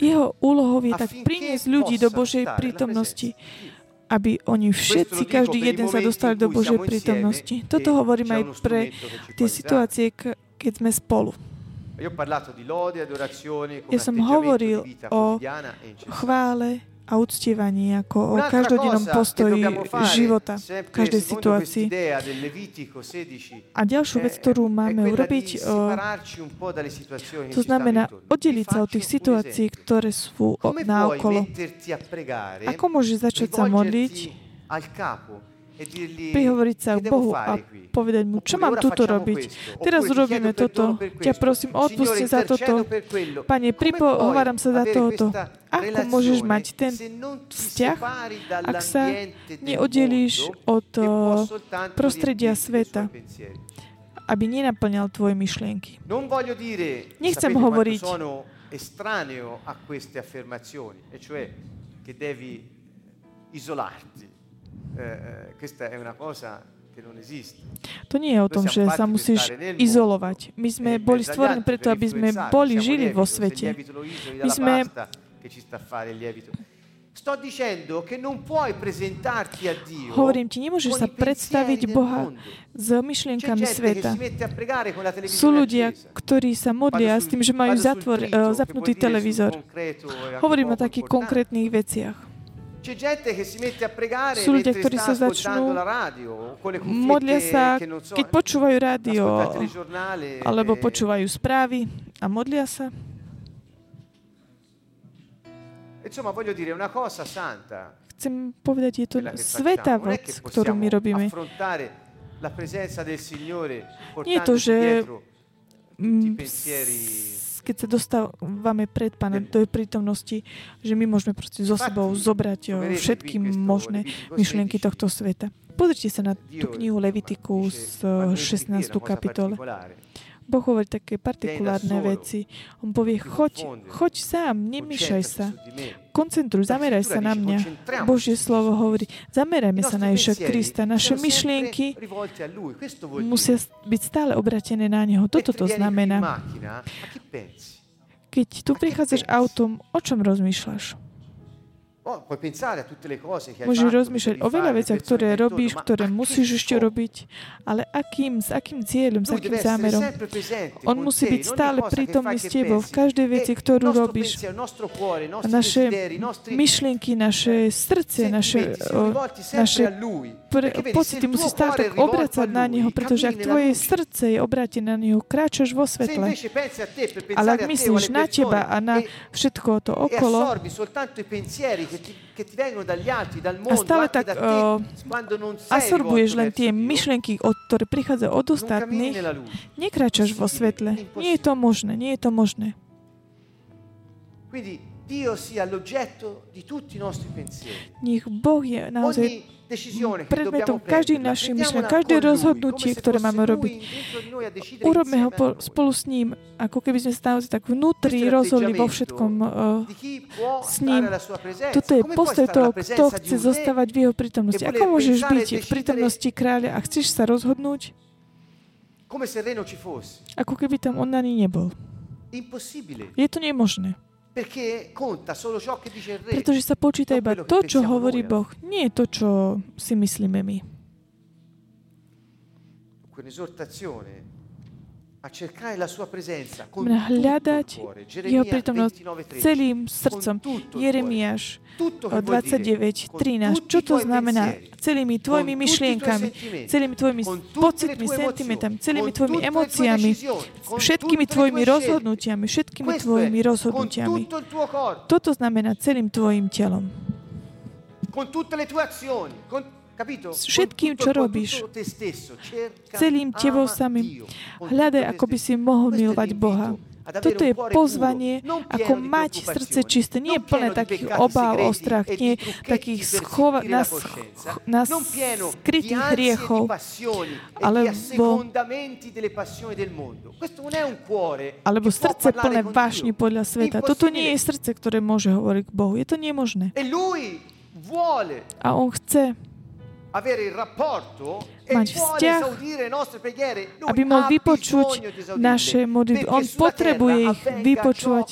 Jeho úlohou je tak priniesť ľudí do Božej prítomnosti, aby oni všetci, každý jeden sa dostali do Božej prítomnosti. Toto hovorím aj pre tie situácie, keď sme spolu. Ja som hovoril o chvále a uctievaní ako o každodennom postoji života v každej situácii. A ďalšiu vec, ktorú máme urobiť, to znamená oddeliť sa od tých situácií, ktoré sú naokolo. Ako môžeš začať sa modliť, prihovoriť sa k Bohu a povedať mu, čo mám tuto robiť? Teraz urobíme toto. Ťa prosím, odpusti za toto. Pane, prihováram sa za toto. Ako môžeš mať ten vzťah, ak sa neoddelíš od prostredia sveta, aby nenaplňal tvoje myšlienky? Nechcem hovoriť, že devi izolarti. Questa è una cosa che non esiste. To nie je o tom, že sa musíš izolovať. My sme boli stvorení preto, aby sme boli žili vo svete. My sme hovorím ti, nemôžeš sa predstaviť Boha s myšlienkami sveta. Sú ľudia, ktorí sa modlia s tým, že majú zapnutý televízor. Hovorím o takých konkrétnych veciach. Sú ľudia, ktorí sa začnú modlia sa, keď počúvajú rádio alebo počúvajú správy a modlia sa. Chcem povedať, je to svätá vec, ktorú my robíme. Nie je to, že keď sa dostávame pred Pána do jej prítomnosti, že my môžeme proste so sebou zobrať všetky možné myšlienky tohto sveta. Pozrite sa na tú knihu Leviticus 16. kapitole. Boh hovorí také partikulárne veci. On povie, choď sám, nemýšaj sa. Koncentruj, zameraj sa na mňa. Božie slovo hovorí, zamerajme sa na Ježiša Krista. Naše myšlienky musia byť stále obratené na Neho. Toto to znamená. Keď tu prichádzaš autom, o čom rozmýšľaš? Môžeš rozmýšľať o veľa veciach, ktoré robíš, ktoré musíš ešte robiť, ale s akým cieľom, s akým zámerom. On musí byť stále prítomný s tebou v každej veci, ktorú robíš. Naše myšlienky, naše srdce, naše pocity musí stále tak obracať na Neho, pretože ak tvoje srdce je obrátené na Neho, kráčaš vo svetle. Ale ak myslíš na teba a na všetko to okolo, a stále tak absorbuješ len tie myšlienky, ktoré prichádzajú od ostatných, nekráčaš vo svetle. Nie je to možné, nie je to možné. Nech Boh je naozaj predmetom každej našej myšlienky, každé rozhodnutie, ktoré máme robiť. Urobme ho spolu s ním, ako keby sme sa naozaj tak vnútri rozhodli vo všetkom s ním. Toto je postoj toho, kto chce zostávať v jeho prítomnosti. Ako môžeš byť v prítomnosti kráľa a chceš sa rozhodnúť? Ako keby tam on ani nebol. Je to nemožné. Pretože sa počíta iba to, čo hovorí Boh, nie to, čo si myslíme my. Mňa hľadať jeho prítomnosť celým srdcom. Jeremiáš 29:13. Čo to znamená? Celými tvojimi myšlienkami, celými tvojimi pocitmi, sentimentami, celými tvojimi emóciami, všetkými tvojimi rozhodnutiami, Toto znamená celým tvojim telom. S všetkým, čo robíš, celým tebou samým. Hľadaj, ako by si mohol milovať Boha. Toto je pozvanie, ako mať srdce čisté. Nie plné takých obáv o strach, nie takých skrytých hriechov, alebo srdce plné vášni podľa sveta. Toto nie je srdce, ktoré môže hovoriť k Bohu. Je to nemožné. A on chce mať vzťah, aby mohol vypočuť naše modlitby. On potrebuje ich vypočúvať,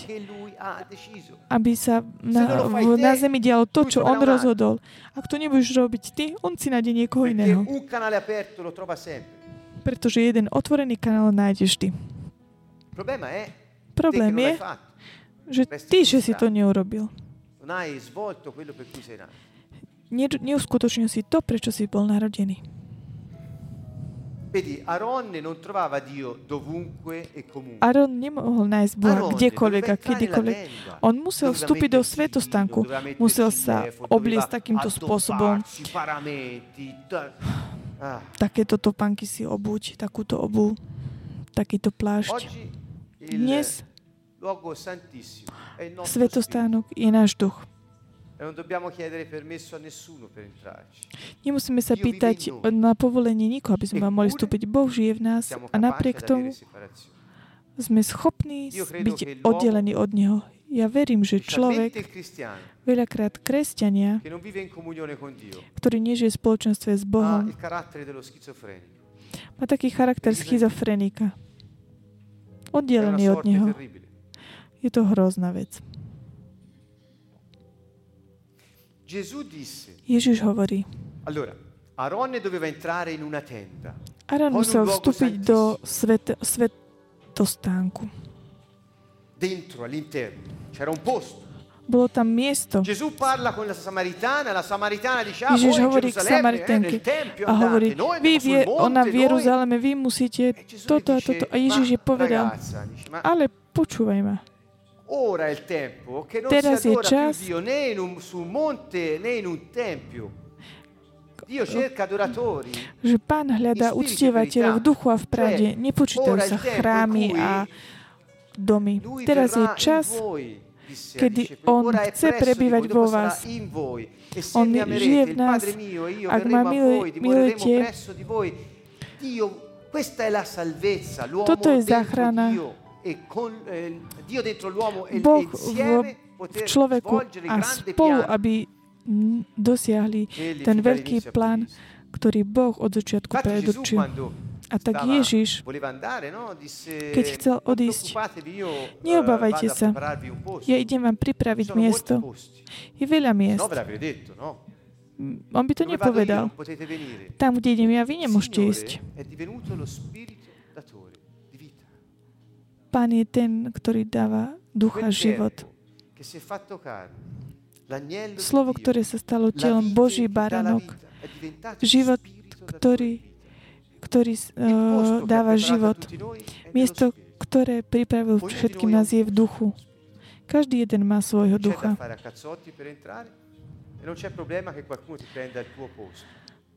aby sa na zemi dialo to, čo on rozhodol. Ak to nebudeš robiť ty, on si nájde niekoho iného. Pretože jeden otvorený kanál nájdeš ty. Problém je, že ty, že si to neurobil. Neuskutočnil si to, prečo si bol narodený. Aaron nemohol nájsť Boha kdekoľvek a kedykoľvek. On musel vstúpiť do svätostánku. Musel sa obliecť takýmto spôsobom. Takéto topánky si obuť, takúto obu, takýto plášť. Dnes svätostánok je náš duch. Nemusíme sa pýtať na povolenie nikoho, aby sme vám mohli vstúpiť. Boh žije v nás a napriek tomu sme schopní byť oddelení od Neho. Ja verím, že človek, veľakrát kresťania, ktorý nežije v spoločenstve s Bohom, má taký charakter schizofrenika. Oddelený od Neho. Je to hrozná vec. Ježiš hovorí, Aaron musel vstúpiť do svetostánku. Bolo tam miesto. Ježiš hovorí k Samaritánke a hovorí, ona v Jeruzaleme, vy musíte toto a toto. A Ježiš je povedal, ale počúvaj ma. Teraz je čas, že Pán hľadá uctievateľov v duchu a v pravde. Nepočítajú sa chrámy a domy. Teraz je čas, kedy on chce prebývať vo vás. On žije v nás. Ak ma milujete, Toto je záchrana. Boh v človeku a spolu, aby dosiahli ten veľký plán, ktorý Boh od začiatku predurčil. A tak Ježiš, keď chcel odísť, neobávajte sa, ja idem vám pripraviť miesto. Je veľa miest. On by to nepovedal. Tam, kde idem ja, vy nemôžete ísť. Pán je ten, ktorý dáva ducha život. Slovo, ktoré sa stalo telom, Boží baránok. Život, ktorý dáva život. Miesto, ktoré pripravil všetkým nás, je v duchu. Každý jeden má svojho ducha.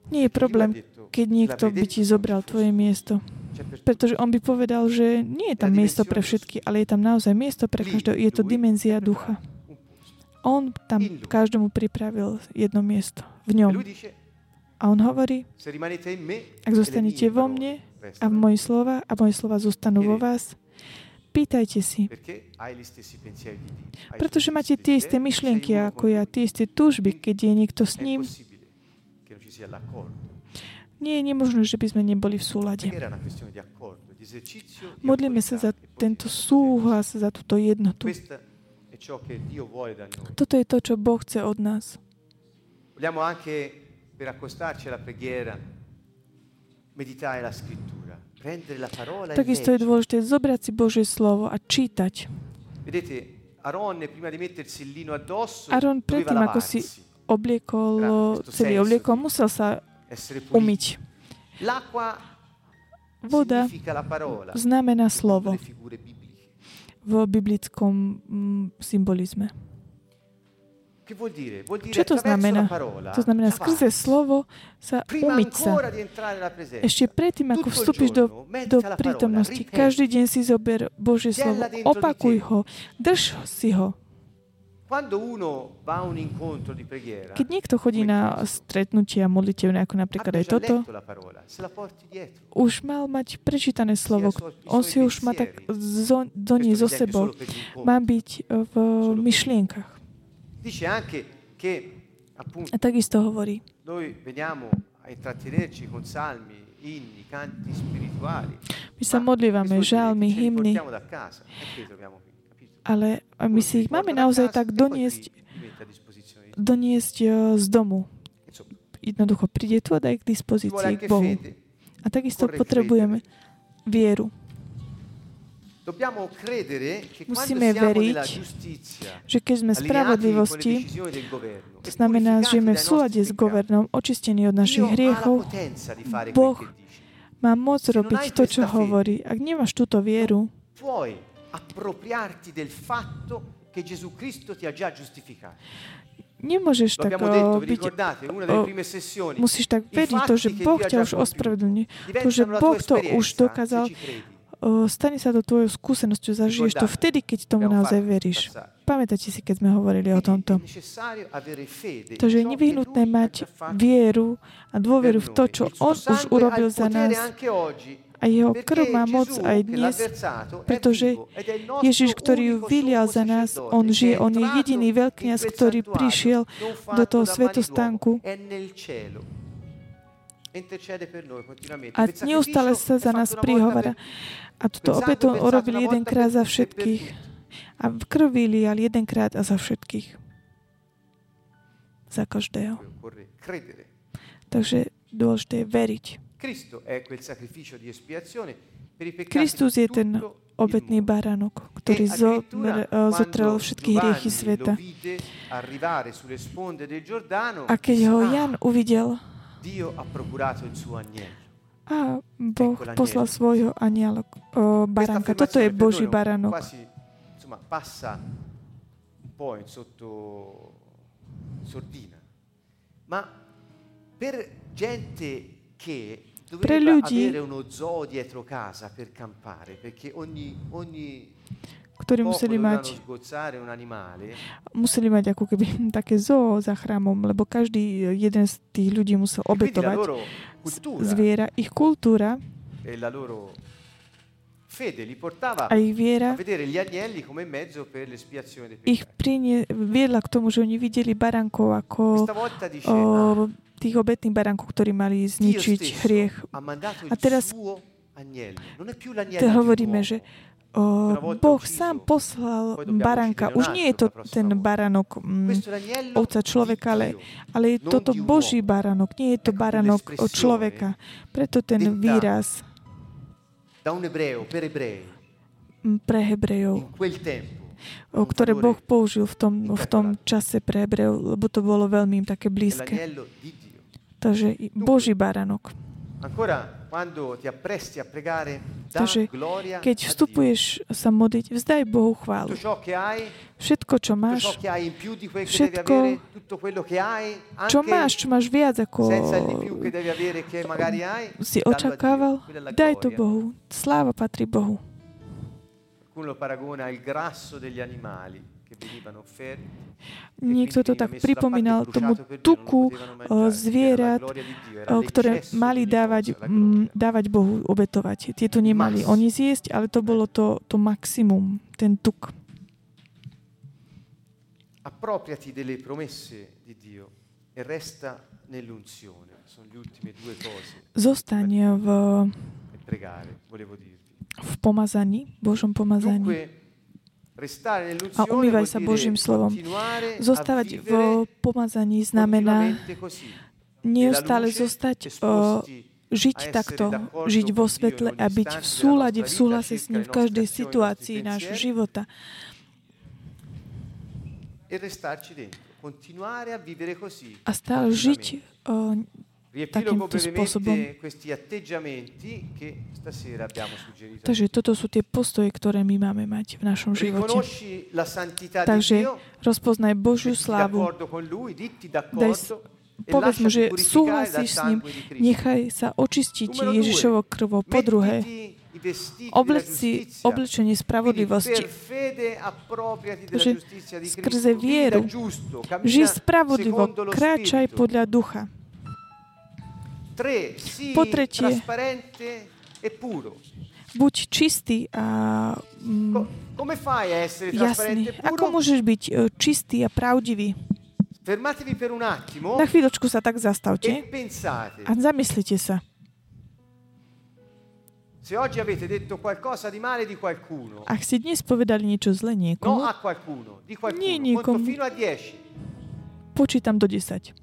Nie je problém, keď niekto by ti zobral tvoje miesto. Pretože on by povedal, že nie je tam miesto pre všetky, ale je tam naozaj miesto pre každého. Je to dimenzia ducha. On tam každému pripravil jedno miesto v ňom. A on hovorí, ak zostanete vo mne a moje slova zostanú vo vás, pýtajte si. Pretože máte tie isté myšlienky ako ja, tie isté túžby, keď je niekto s ním. Nie je nemožné, že by sme neboli v súlade. Modlíme sa za tento súhlas, za túto jednotu. Toto je to, čo Boh chce od nás. Per accostarci alla preghiera, meditare la scrittura, prendere la parola e leggere. Takisto je dôležité zobrať si Božie slovo a čítať. Vedete, Aaronne prima di mettersi il lino addosso, Aaron predtým, ako si obliekol, celý obliekol, musel sa umyť. Voda znamená slovo v biblickom symbolizme. Čo to znamená? To znamená, skrze slovo sa umyť sa. Ešte predtým, ako vstúpiš do prítomnosti, každý deň si zober Božie slovo, opakuj ho, drž si ho. Keď niekto chodí na stretnutia modlitevné, ako napríklad aj toto, už mal mať prečítané slovo. On si už má tak donie zo sebou. Má byť v myšlienkach. A takisto hovorí, my sa modlívame žalmy, hymny, ale my si ich máme naozaj tak doniesť z domu. Jednoducho príde tu a daj k dispozícii k Bohu. A takisto potrebujeme vieru. Musíme veriť, že keď sme spravodlivosti, to znamená, že sme v súlade s governom, očistení od našich hriechov, Boh má moc robiť to, čo hovorí. Ak nemáš túto vieru, nemôžeš tak byť, musíš tak veriť to, že Boh ťa už ospravedlnil, to, že Boh to už dokázal. Stane sa to tvojou skúsenosťou, zažiješ to vtedy, keď tomu naozaj veríš. Pamätáte si, keď sme hovorili o tomto. Takže je nevyhnutné mať vieru a dôveru v to, čo On už urobil za nás. A jeho krv má moc aj dnes, pretože Ježiš, ktorý ju vylial za nás, on žije, on je jediný veľkňaz, ktorý prišiel do toho svätostánku. A neustále sa za nás prihovára. A toto opäť urobil jedenkrát za všetkých. A krv vylial jedenkrát a za všetkých. Za každého. Takže dôležité je veriť. Kristus je ten obetný baránok, ktorý zotrel všetky hriechy sveta. A keď ho Jan uvidel, a Boh poslal svojho aniela, baránka. Toto je Boží baránok. Pre ľudí, ktorí museli mať ako keby také zoo za chrámom, lebo každý jeden z tých ľudí musel obetovať zviera. Ich kultúra e la loro fede li portava a vedere gli agnelli come mezzo per l'espiazione dei peccati. Viedla k tomu, že oni videli barankov ako tých obetných barankov, ktorí mali zničiť hriech. A teraz hovoríme, že Boh sám poslal baranka. Už nie je to ten baranok ovca človeka, ale je toto Boží baranok. Nie je to baranok človeka. Preto ten výraz pre Hebrejov, ktoré Boh použil v tom čase pre Hebrejov, lebo to bolo veľmi im také blízke. Takže Boží baranok. Takže keď vstupuješ sa modliť, vzdaj Bohu chválu. Všetko, čo máš, čo máš viac, ako si očakával, daj to Bohu. Sláva patrí Bohu. Niekto to tak pripomínal tomu tuku zvierat, ktoré mali dávať Bohu, obetovať. Tieto nemali oni zjesť, ale to bolo to maximum, ten tuk. Appropriati delle promesse di Dio e resta nell'unzione. Sono le ultime due cose. Zostaň v pomazaní, Božom pomazaní. A umývaj sa Božím slovom. Zostávať v pomazaní znamená neustále zostať, žiť takto, žiť vo svetle a byť v súlade, v súhlase s ním v každej situácii nášho života. A stále žiť takýmto spôsobom. Takže toto sú tie postoje, ktoré my máme mať v našom živote. Takže rozpoznaj Božiu slávu. Povedz mu, že súhlasíš s ním, nechaj sa očistiť Ježišovou krvou. Po druhé, obleč si oblečenie spravodlivosti. Takže skrze vieru žij spravodlivo, kráčaj podľa ducha. Po tretie, buď čistý a jasný. Ako môžeš byť čistý a pravdivý? Na chvíľočku sa tak zastavte a zamyslite sa. Ak ste dnes povedali niečo zlé niekomu, nie niekomu, počítam do 10.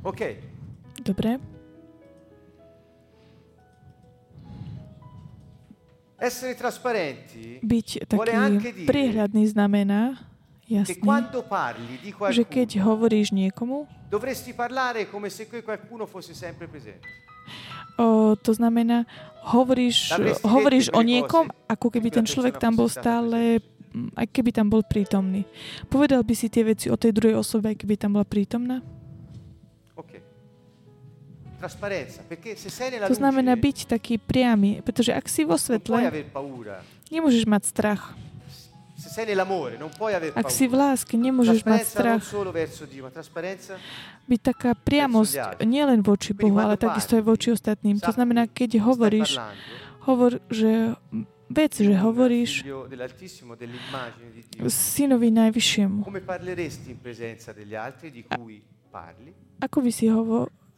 OK. Dobre. Essere trasparenti vuole anche dire prihľadný znamená, jasný, že keď hovoríš niekomu, dovresti parlare come se qualcuno fosse sempre presente. To znamená, hovoríš o niekom, ako keby ten človek tam bol stále, aj keby tam bol prítomný. Povedal by si tie veci o tej druhej osobe, aj keby tam bola prítomná? To znamená byť taký priamy, pretože ak si vo svetle, nemôžeš mať strach. Ak si v láske, nemôžeš mať strach. Byť taká priamosť nielen voči Bohu, ale takisto aj voči ostatným. To znamená, keď hovoríš, že hovoríš Synovi Najvyššiemu.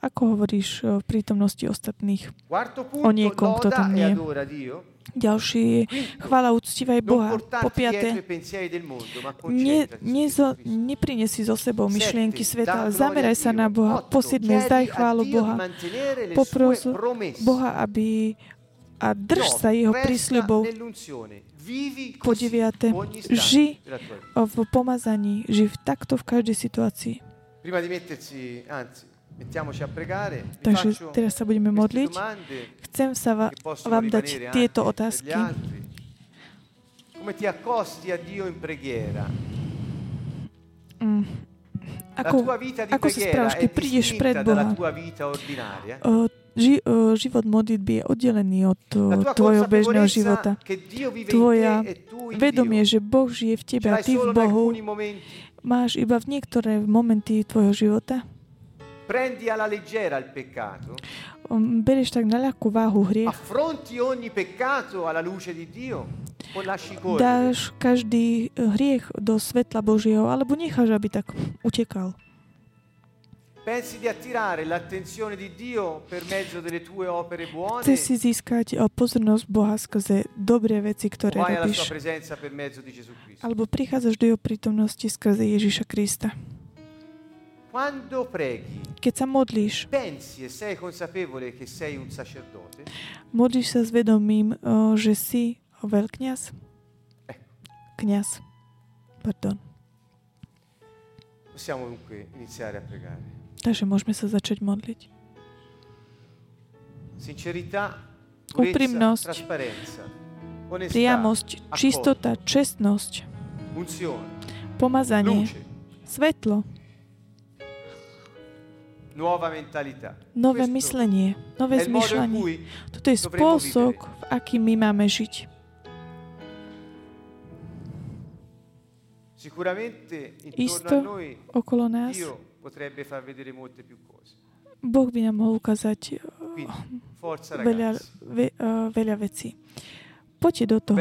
Ako hovoríš v prítomnosti ostatných o niekom, kto tam nie. Ďalší je chvála uctívaj Boha. Po piate, neprinesi so sebou myšlienky sveta, ale zameraj sa na Boha. Po siedme, zdaj chválu Boha. Popros Boha, a drž sa jeho prísľubov. Po deviate, ži v pomazaní, ži takto v každej situácii. Takže teraz sa budeme modliť. Chcem sa vám dať tieto otázky. Ako sa správaš, keď prídeš pred Boha? život modlitby je oddelený od tvojho bežného života. Tvoja vedomie, že Boh žije v tebe a ty v Bohu, máš iba v niektoré momenty tvojho života. Prendi alla leggera il peccato. Bereš tak na ľahkú váhu hriech. Affronti ogni peccato alla luce di Dio. O lasci correre. Dáš každý hriech do svetla Božieho, alebo necháš, aby tak utekal. Pensi di attirare l'attenzione di Dio per mezzo delle tue opere buone. Chceš si získať pozornosť Boha skrze dobré veci, ktoré robíš. Alebo prichádzaš do jeho prítomnosti skrze Ježiša Krista. Quando preghi, keď sa modlíš, pensi e sei consapevole che sei un sacerdote. Modlíš sa s vedomím, že si veľkňaz. Kňaz. Pardon. Possiamo dunque iniziare a pregare. Takže môžeme sa začať modliť. Sincerità, úprimnosť, trasparenza, onestà, priamosť, čistota, čestnosť, unzione, pomazanie, luce, svetlo. Nové myslenie, nové zmyšľanie. Toto je spôsob, v aký my máme žiť. Isto okolo nás Boh by nám mohol ukázať veľa vecí. Poďte do toho.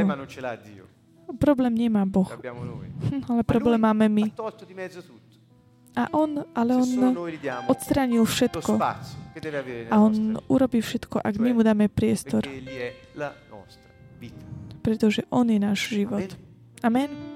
Problém nemá Boh, ale problém máme my. A on odstránil všetko. A on urobí všetko, ak my mu dáme priestor. Pretože on je náš život. Amen.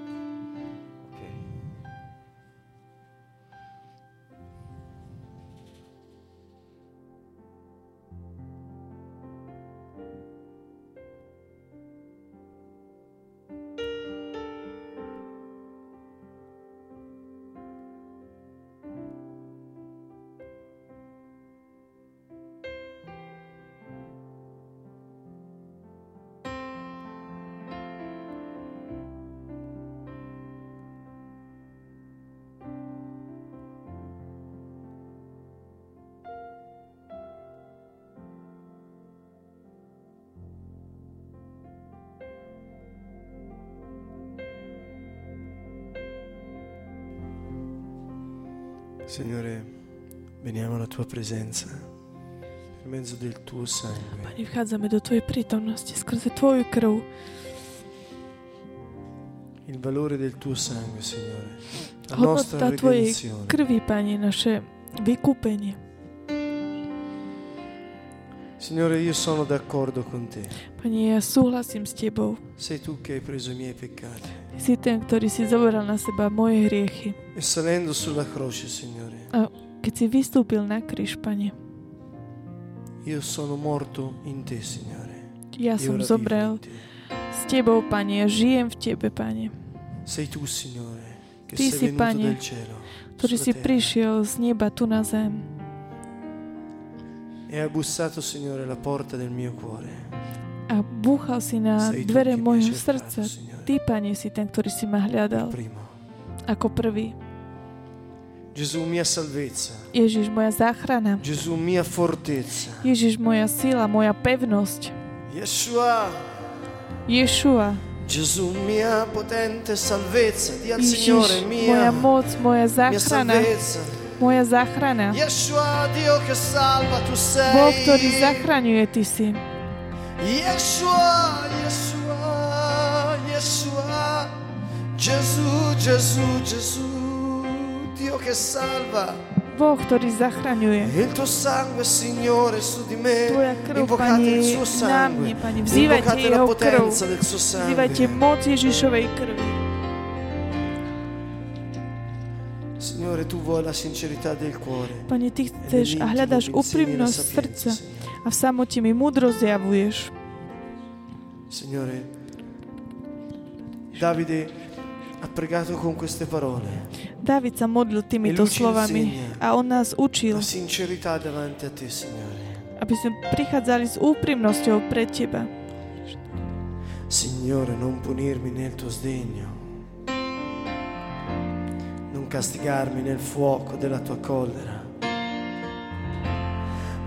Signore, veniamo alla tua presenza per mezzo del tuo sangue. Pane, vchádzame do tvojej prítomnosti skrze tvoju krv. Il valore del tuo sangue, Signore. La nostra redenzione. Hodnota tvojej krvi, Pane, naše vykúpenie. Signore, io sono d'accordo con te. Pane, ja súhlasím s tebou. Sei tu che hai preso i miei peccati. Si ten, ktorý si zoberal na seba moje hriechy. A keď si vystúpil na kríž, Pane, ja som zomrel s Tebou, Pane, ja žijem v Tebe, Pane. Ty si, Pane, ktorý si prišiel z neba tu na zem. A búchal si na dvere môjho srdca. Ty, Pane, si ten, ktorý si ma hľadal ako prvý. Ježiš, moja záchrana. Ježiš, moja sila, moja pevnosť. Ješua. Ježiš, moja moc, moja záchrana. Moja záchrana. Boh, ktorý zachraňuje, Ty si. Ješua, Ješua. Yeshua, Gesù, Gesù, Gesù, Dio che salva. Boh, ktorý zachraňuje. Il tuo sangue, Signore, su di me. Invocate il suo sangue. Invocate la potenza del suo sangue. Vzývajte moc Ježišovej krvi. Signore, tu vuoi la sincerità del cuore. Pane, ty chceš a hľadaš úprimnosť srdca a v samote mi múdrosť zjavuješ. Signore, Davide ha pregato con queste parole. David sa modlil týmito slovami a on nás učil. Sincerità davanti a te, Signore. Aby sme prichádzali s úprimnosťou pred teba. Signore, non punirmi nel tuo sdegno. Non castigarmi nel fuoco della tua collera.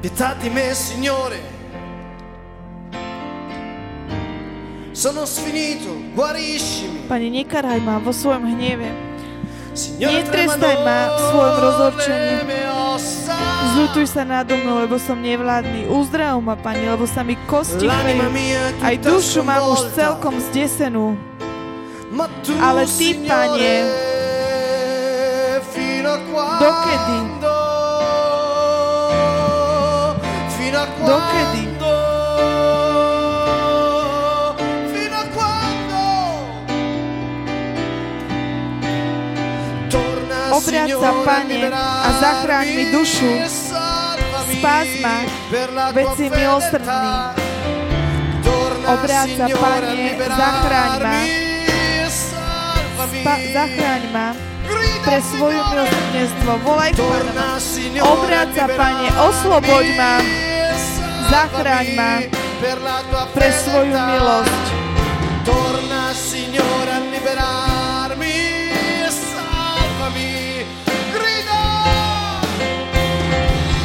Pietà di me, Signore. Sono sfinito, guarisci mi. Pane, nekarhaj ma vo svojom hneve. Netrestaj ma v svojom rozhorčení. Zľutuj sa nado mnou, lebo som nevládny. Uzdrav ma, Pane, lebo sa mi kosti chvejú. Aj dušu mám už celkom zdesenú. Ale Ty, Pane, dokedy? Dokedy? Obráť sa, Pane, a zachráň mi dušu. Spás ma, veď si milosrdný. Obráť sa, Pane, zachráň ma. Zachráň ma pre svoju milosrdenstvo. Volaj Pána. Obráť sa, Pane, osloboď ma. Zachráň ma pre svoju milosť. Torna, Signore, a liberarmi.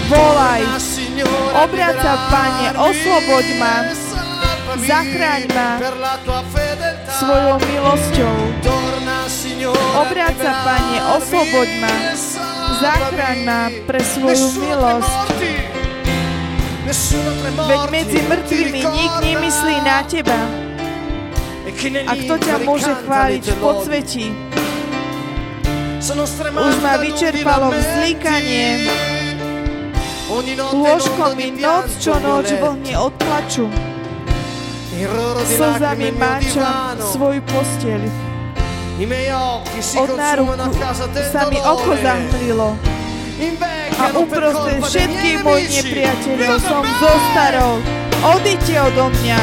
Volaj, obráť sa, Pane, osloboď ma, zachráň ma svojou milosťou. Obráť sa, Pane, osloboď ma, zachráň ma pre svoju milosť. Veď medzi mŕtvými nik nemyslí na teba. A kto ťa môže chváliť v podsvetí? Už ma vyčerpalo vzlikanie. Lôžko mi noc čo noc vlny odplaču. Slzami máčam svoju posteľ. Od nárúku sa mi oko zahmlilo. A uprostred všetkých mojich nepriateľov som zostarol. Odíďte odo mňa.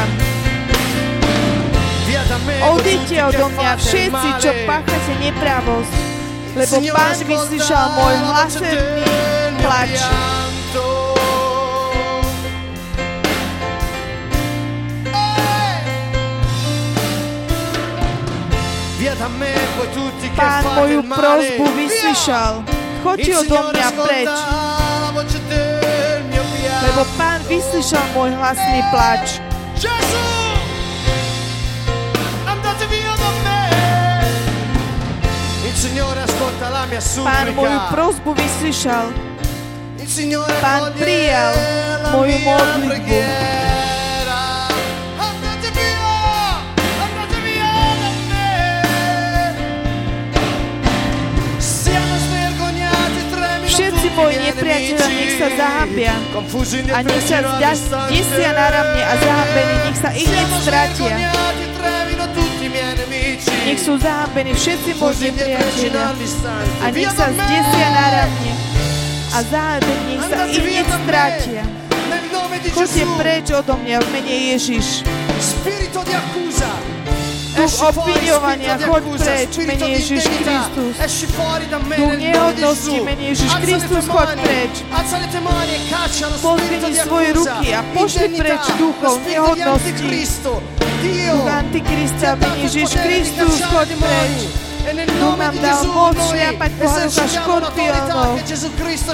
Odíďte odo mňa všetci, čo páchate nepravosť. Lebo Pán vyslyšal môj hlasný plač. Pán moju prosbu vyslyšal. Choďte odo mňa preč. Lebo Pán vyslyšal môj hlasný plač. Pán moju prosbu vyslyšal. Pán prijal moju modlitbu. Moji nepriateľa nech sa zahambia a nech sa desia náramne a zahambení, nech sa ich hneď stratia. Nech sú zahambení všetci moji nepriateľa a nech sa desia náramne a zahambení, nech sa ich hneď stratia. Choďte preč odo mňa v mene Ježiš. Duch obviňovania, choď preč, mene Ježiš Kristus. Duch nehodnosti, mene Ježiš Kristus, choď preč. Pozdvihni svoje ruky a pošli preč duchov nehodnosti. Duch Antikrista, mene Ježiš Kristus, choď preč. Duch nám dal moc šliapať po hlavách škorpiónov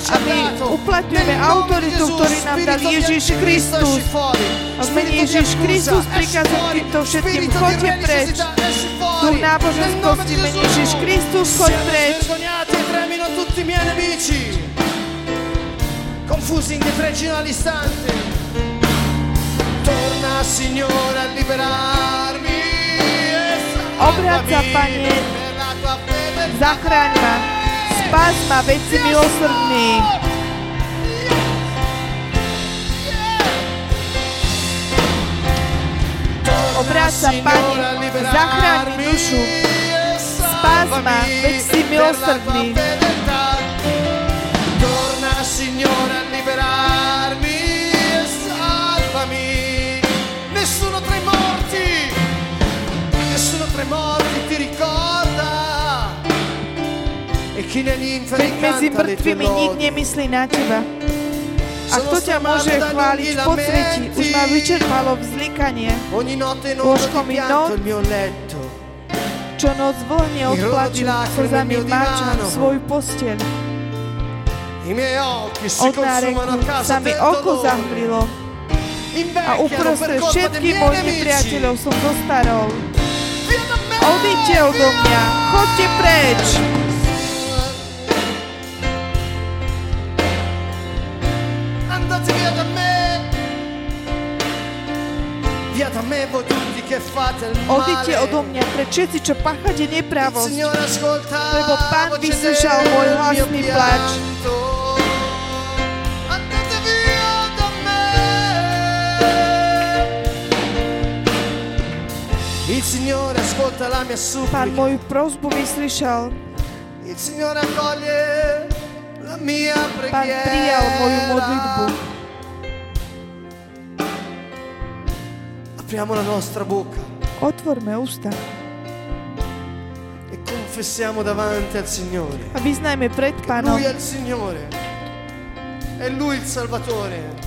a my uplatňujeme autoritu, ktorý nám dal Ježiš Kristus. A v mene Ježiš Kristus prikázal týmto všetkým, choďte preč. Duch náboženskosti, v mene Ježiš Kristus, choď preč. Obráť sa, Pane, zachráň ma, spás ma, veď si milosrdný. Obráť sa, Pane, zachráň mi dušu, spás ma, veď si milosrdný. Veď medzi mŕtvými nik nemyslí na teba. A kto ťa môže chváliť v podsvetí? Už ma vyčerpalo vzlikanie. Lôžko mi noc, čo noc vlne odplaču, slzami máčam svoju posteľ. Otáreku sa mi oko zahmlilo a uprostred všetkých mojich nepriateľov som zostarol. Odíďte odo mňa, chodte preč. Odíďte odo mňa pred všetci, čo páchate nepravosť, lebo Pán vyslyšal môj hlasný plač. Pán moju prosbu vyslyšal. Pán prijal moju modlitbu. Otvorme ústa a vyznajme pred Pánom,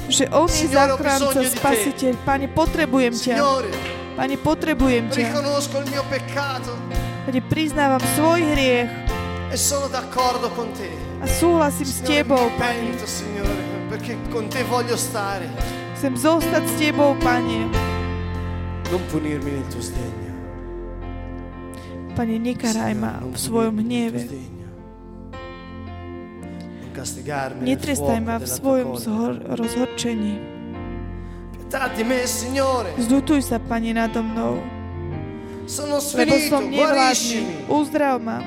že On je záchranca, Spasiteľ. Pane, potrebujem ťa. Pane, potrebujem ťa. Pane, priznávam svoj hriech a súhlasím s Tebou, Pane. Chcem zostať s Tebou, Pane. Pane, nekaraj ma v svojom hnieve. Netrestaj ma v svojom rozhorčení. Zdutuj sa, Pane, nado mnou, lebo som nevládny. Uzdrav ma,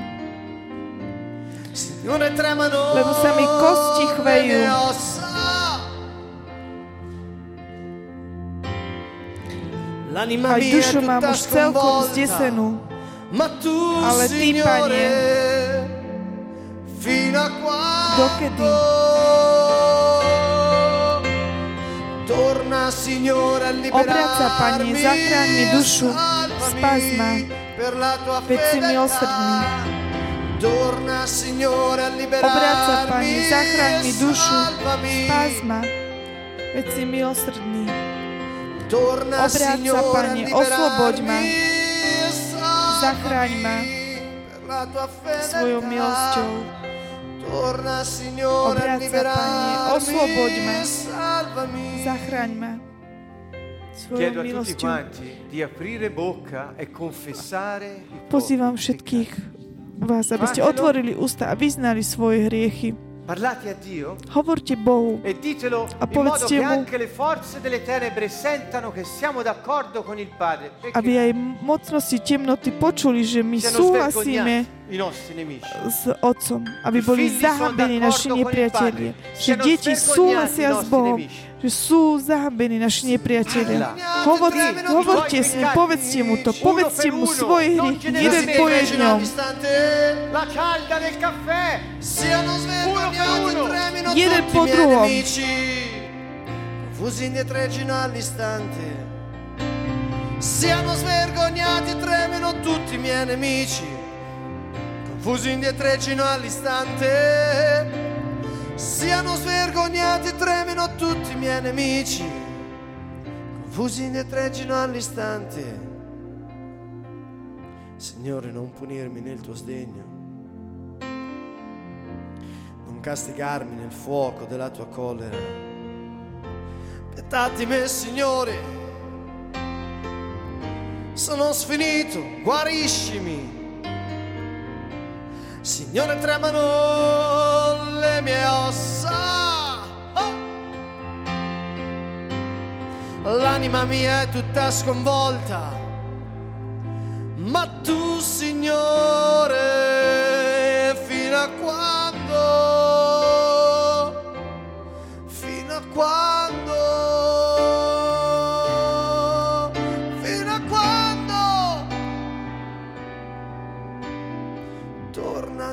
lebo sa mi kosti chvejú. Aj dušu mám už celkom zdesenú, ale Ty, Pane, dokedy? Obráca, Pane, zachráň mi dušu, spás ma, veď si milosrdný. Obráca, Pane, zachráň mi dušu, spás ma, veď si milosrdný. Obráca, Pane, osloboď ma, zachráň ma svojou milosťou. Obráca, Pane, osloboď ma, zachráň ma svojou milosťou. Pozývam všetkých vás, aby ste otvorili ústa a vyznali svoje hriechy. Hovorte Bohu a povedzte Mu, aby aj mocnosti temnoty počuli, že my súhlasíme s Otcom, aby boli zahambení naši nepriatelia, že deti súhlasia s Bohom, že sú zahambení naši nepriatelia. Hovorte s ním, povedzte mu to, povedzte mu svoje hriechy, jeden po jednom. Jeden po druhom. Siamo svergognati e tremano tutti i miei nemici. Confusi indietreggino all'istante. Siano svergognati e tremino tutti i miei nemici. Confusi indietreggino all'istante. Signore, non punirmi nel tuo sdegno. Non castigarmi nel fuoco della tua collera. Pietà di me, Signore. Sono sfinito, guariscimi. Signore, tremano le mie ossa, oh! L'anima mia è tutta sconvolta, ma tu, Signore, fino a quando torna,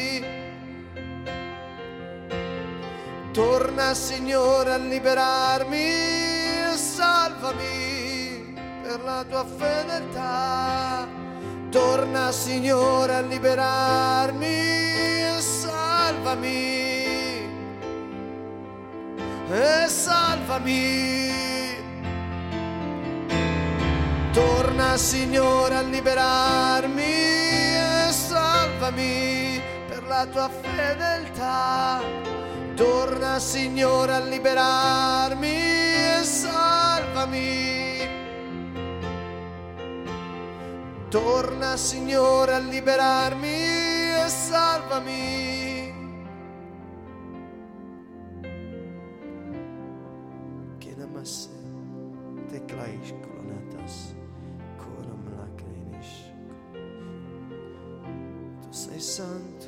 Torna, Signore, a liberarmi e salvami per la tua fedeltà. Torna, Signore, a liberarmi e salvami. E salvami. Torna, Signore, a liberarmi e salvami per la tua fedeltà. Torna, Signore, a liberarmi e salvami. Torna, Signore, a liberarmi e salvami. Son.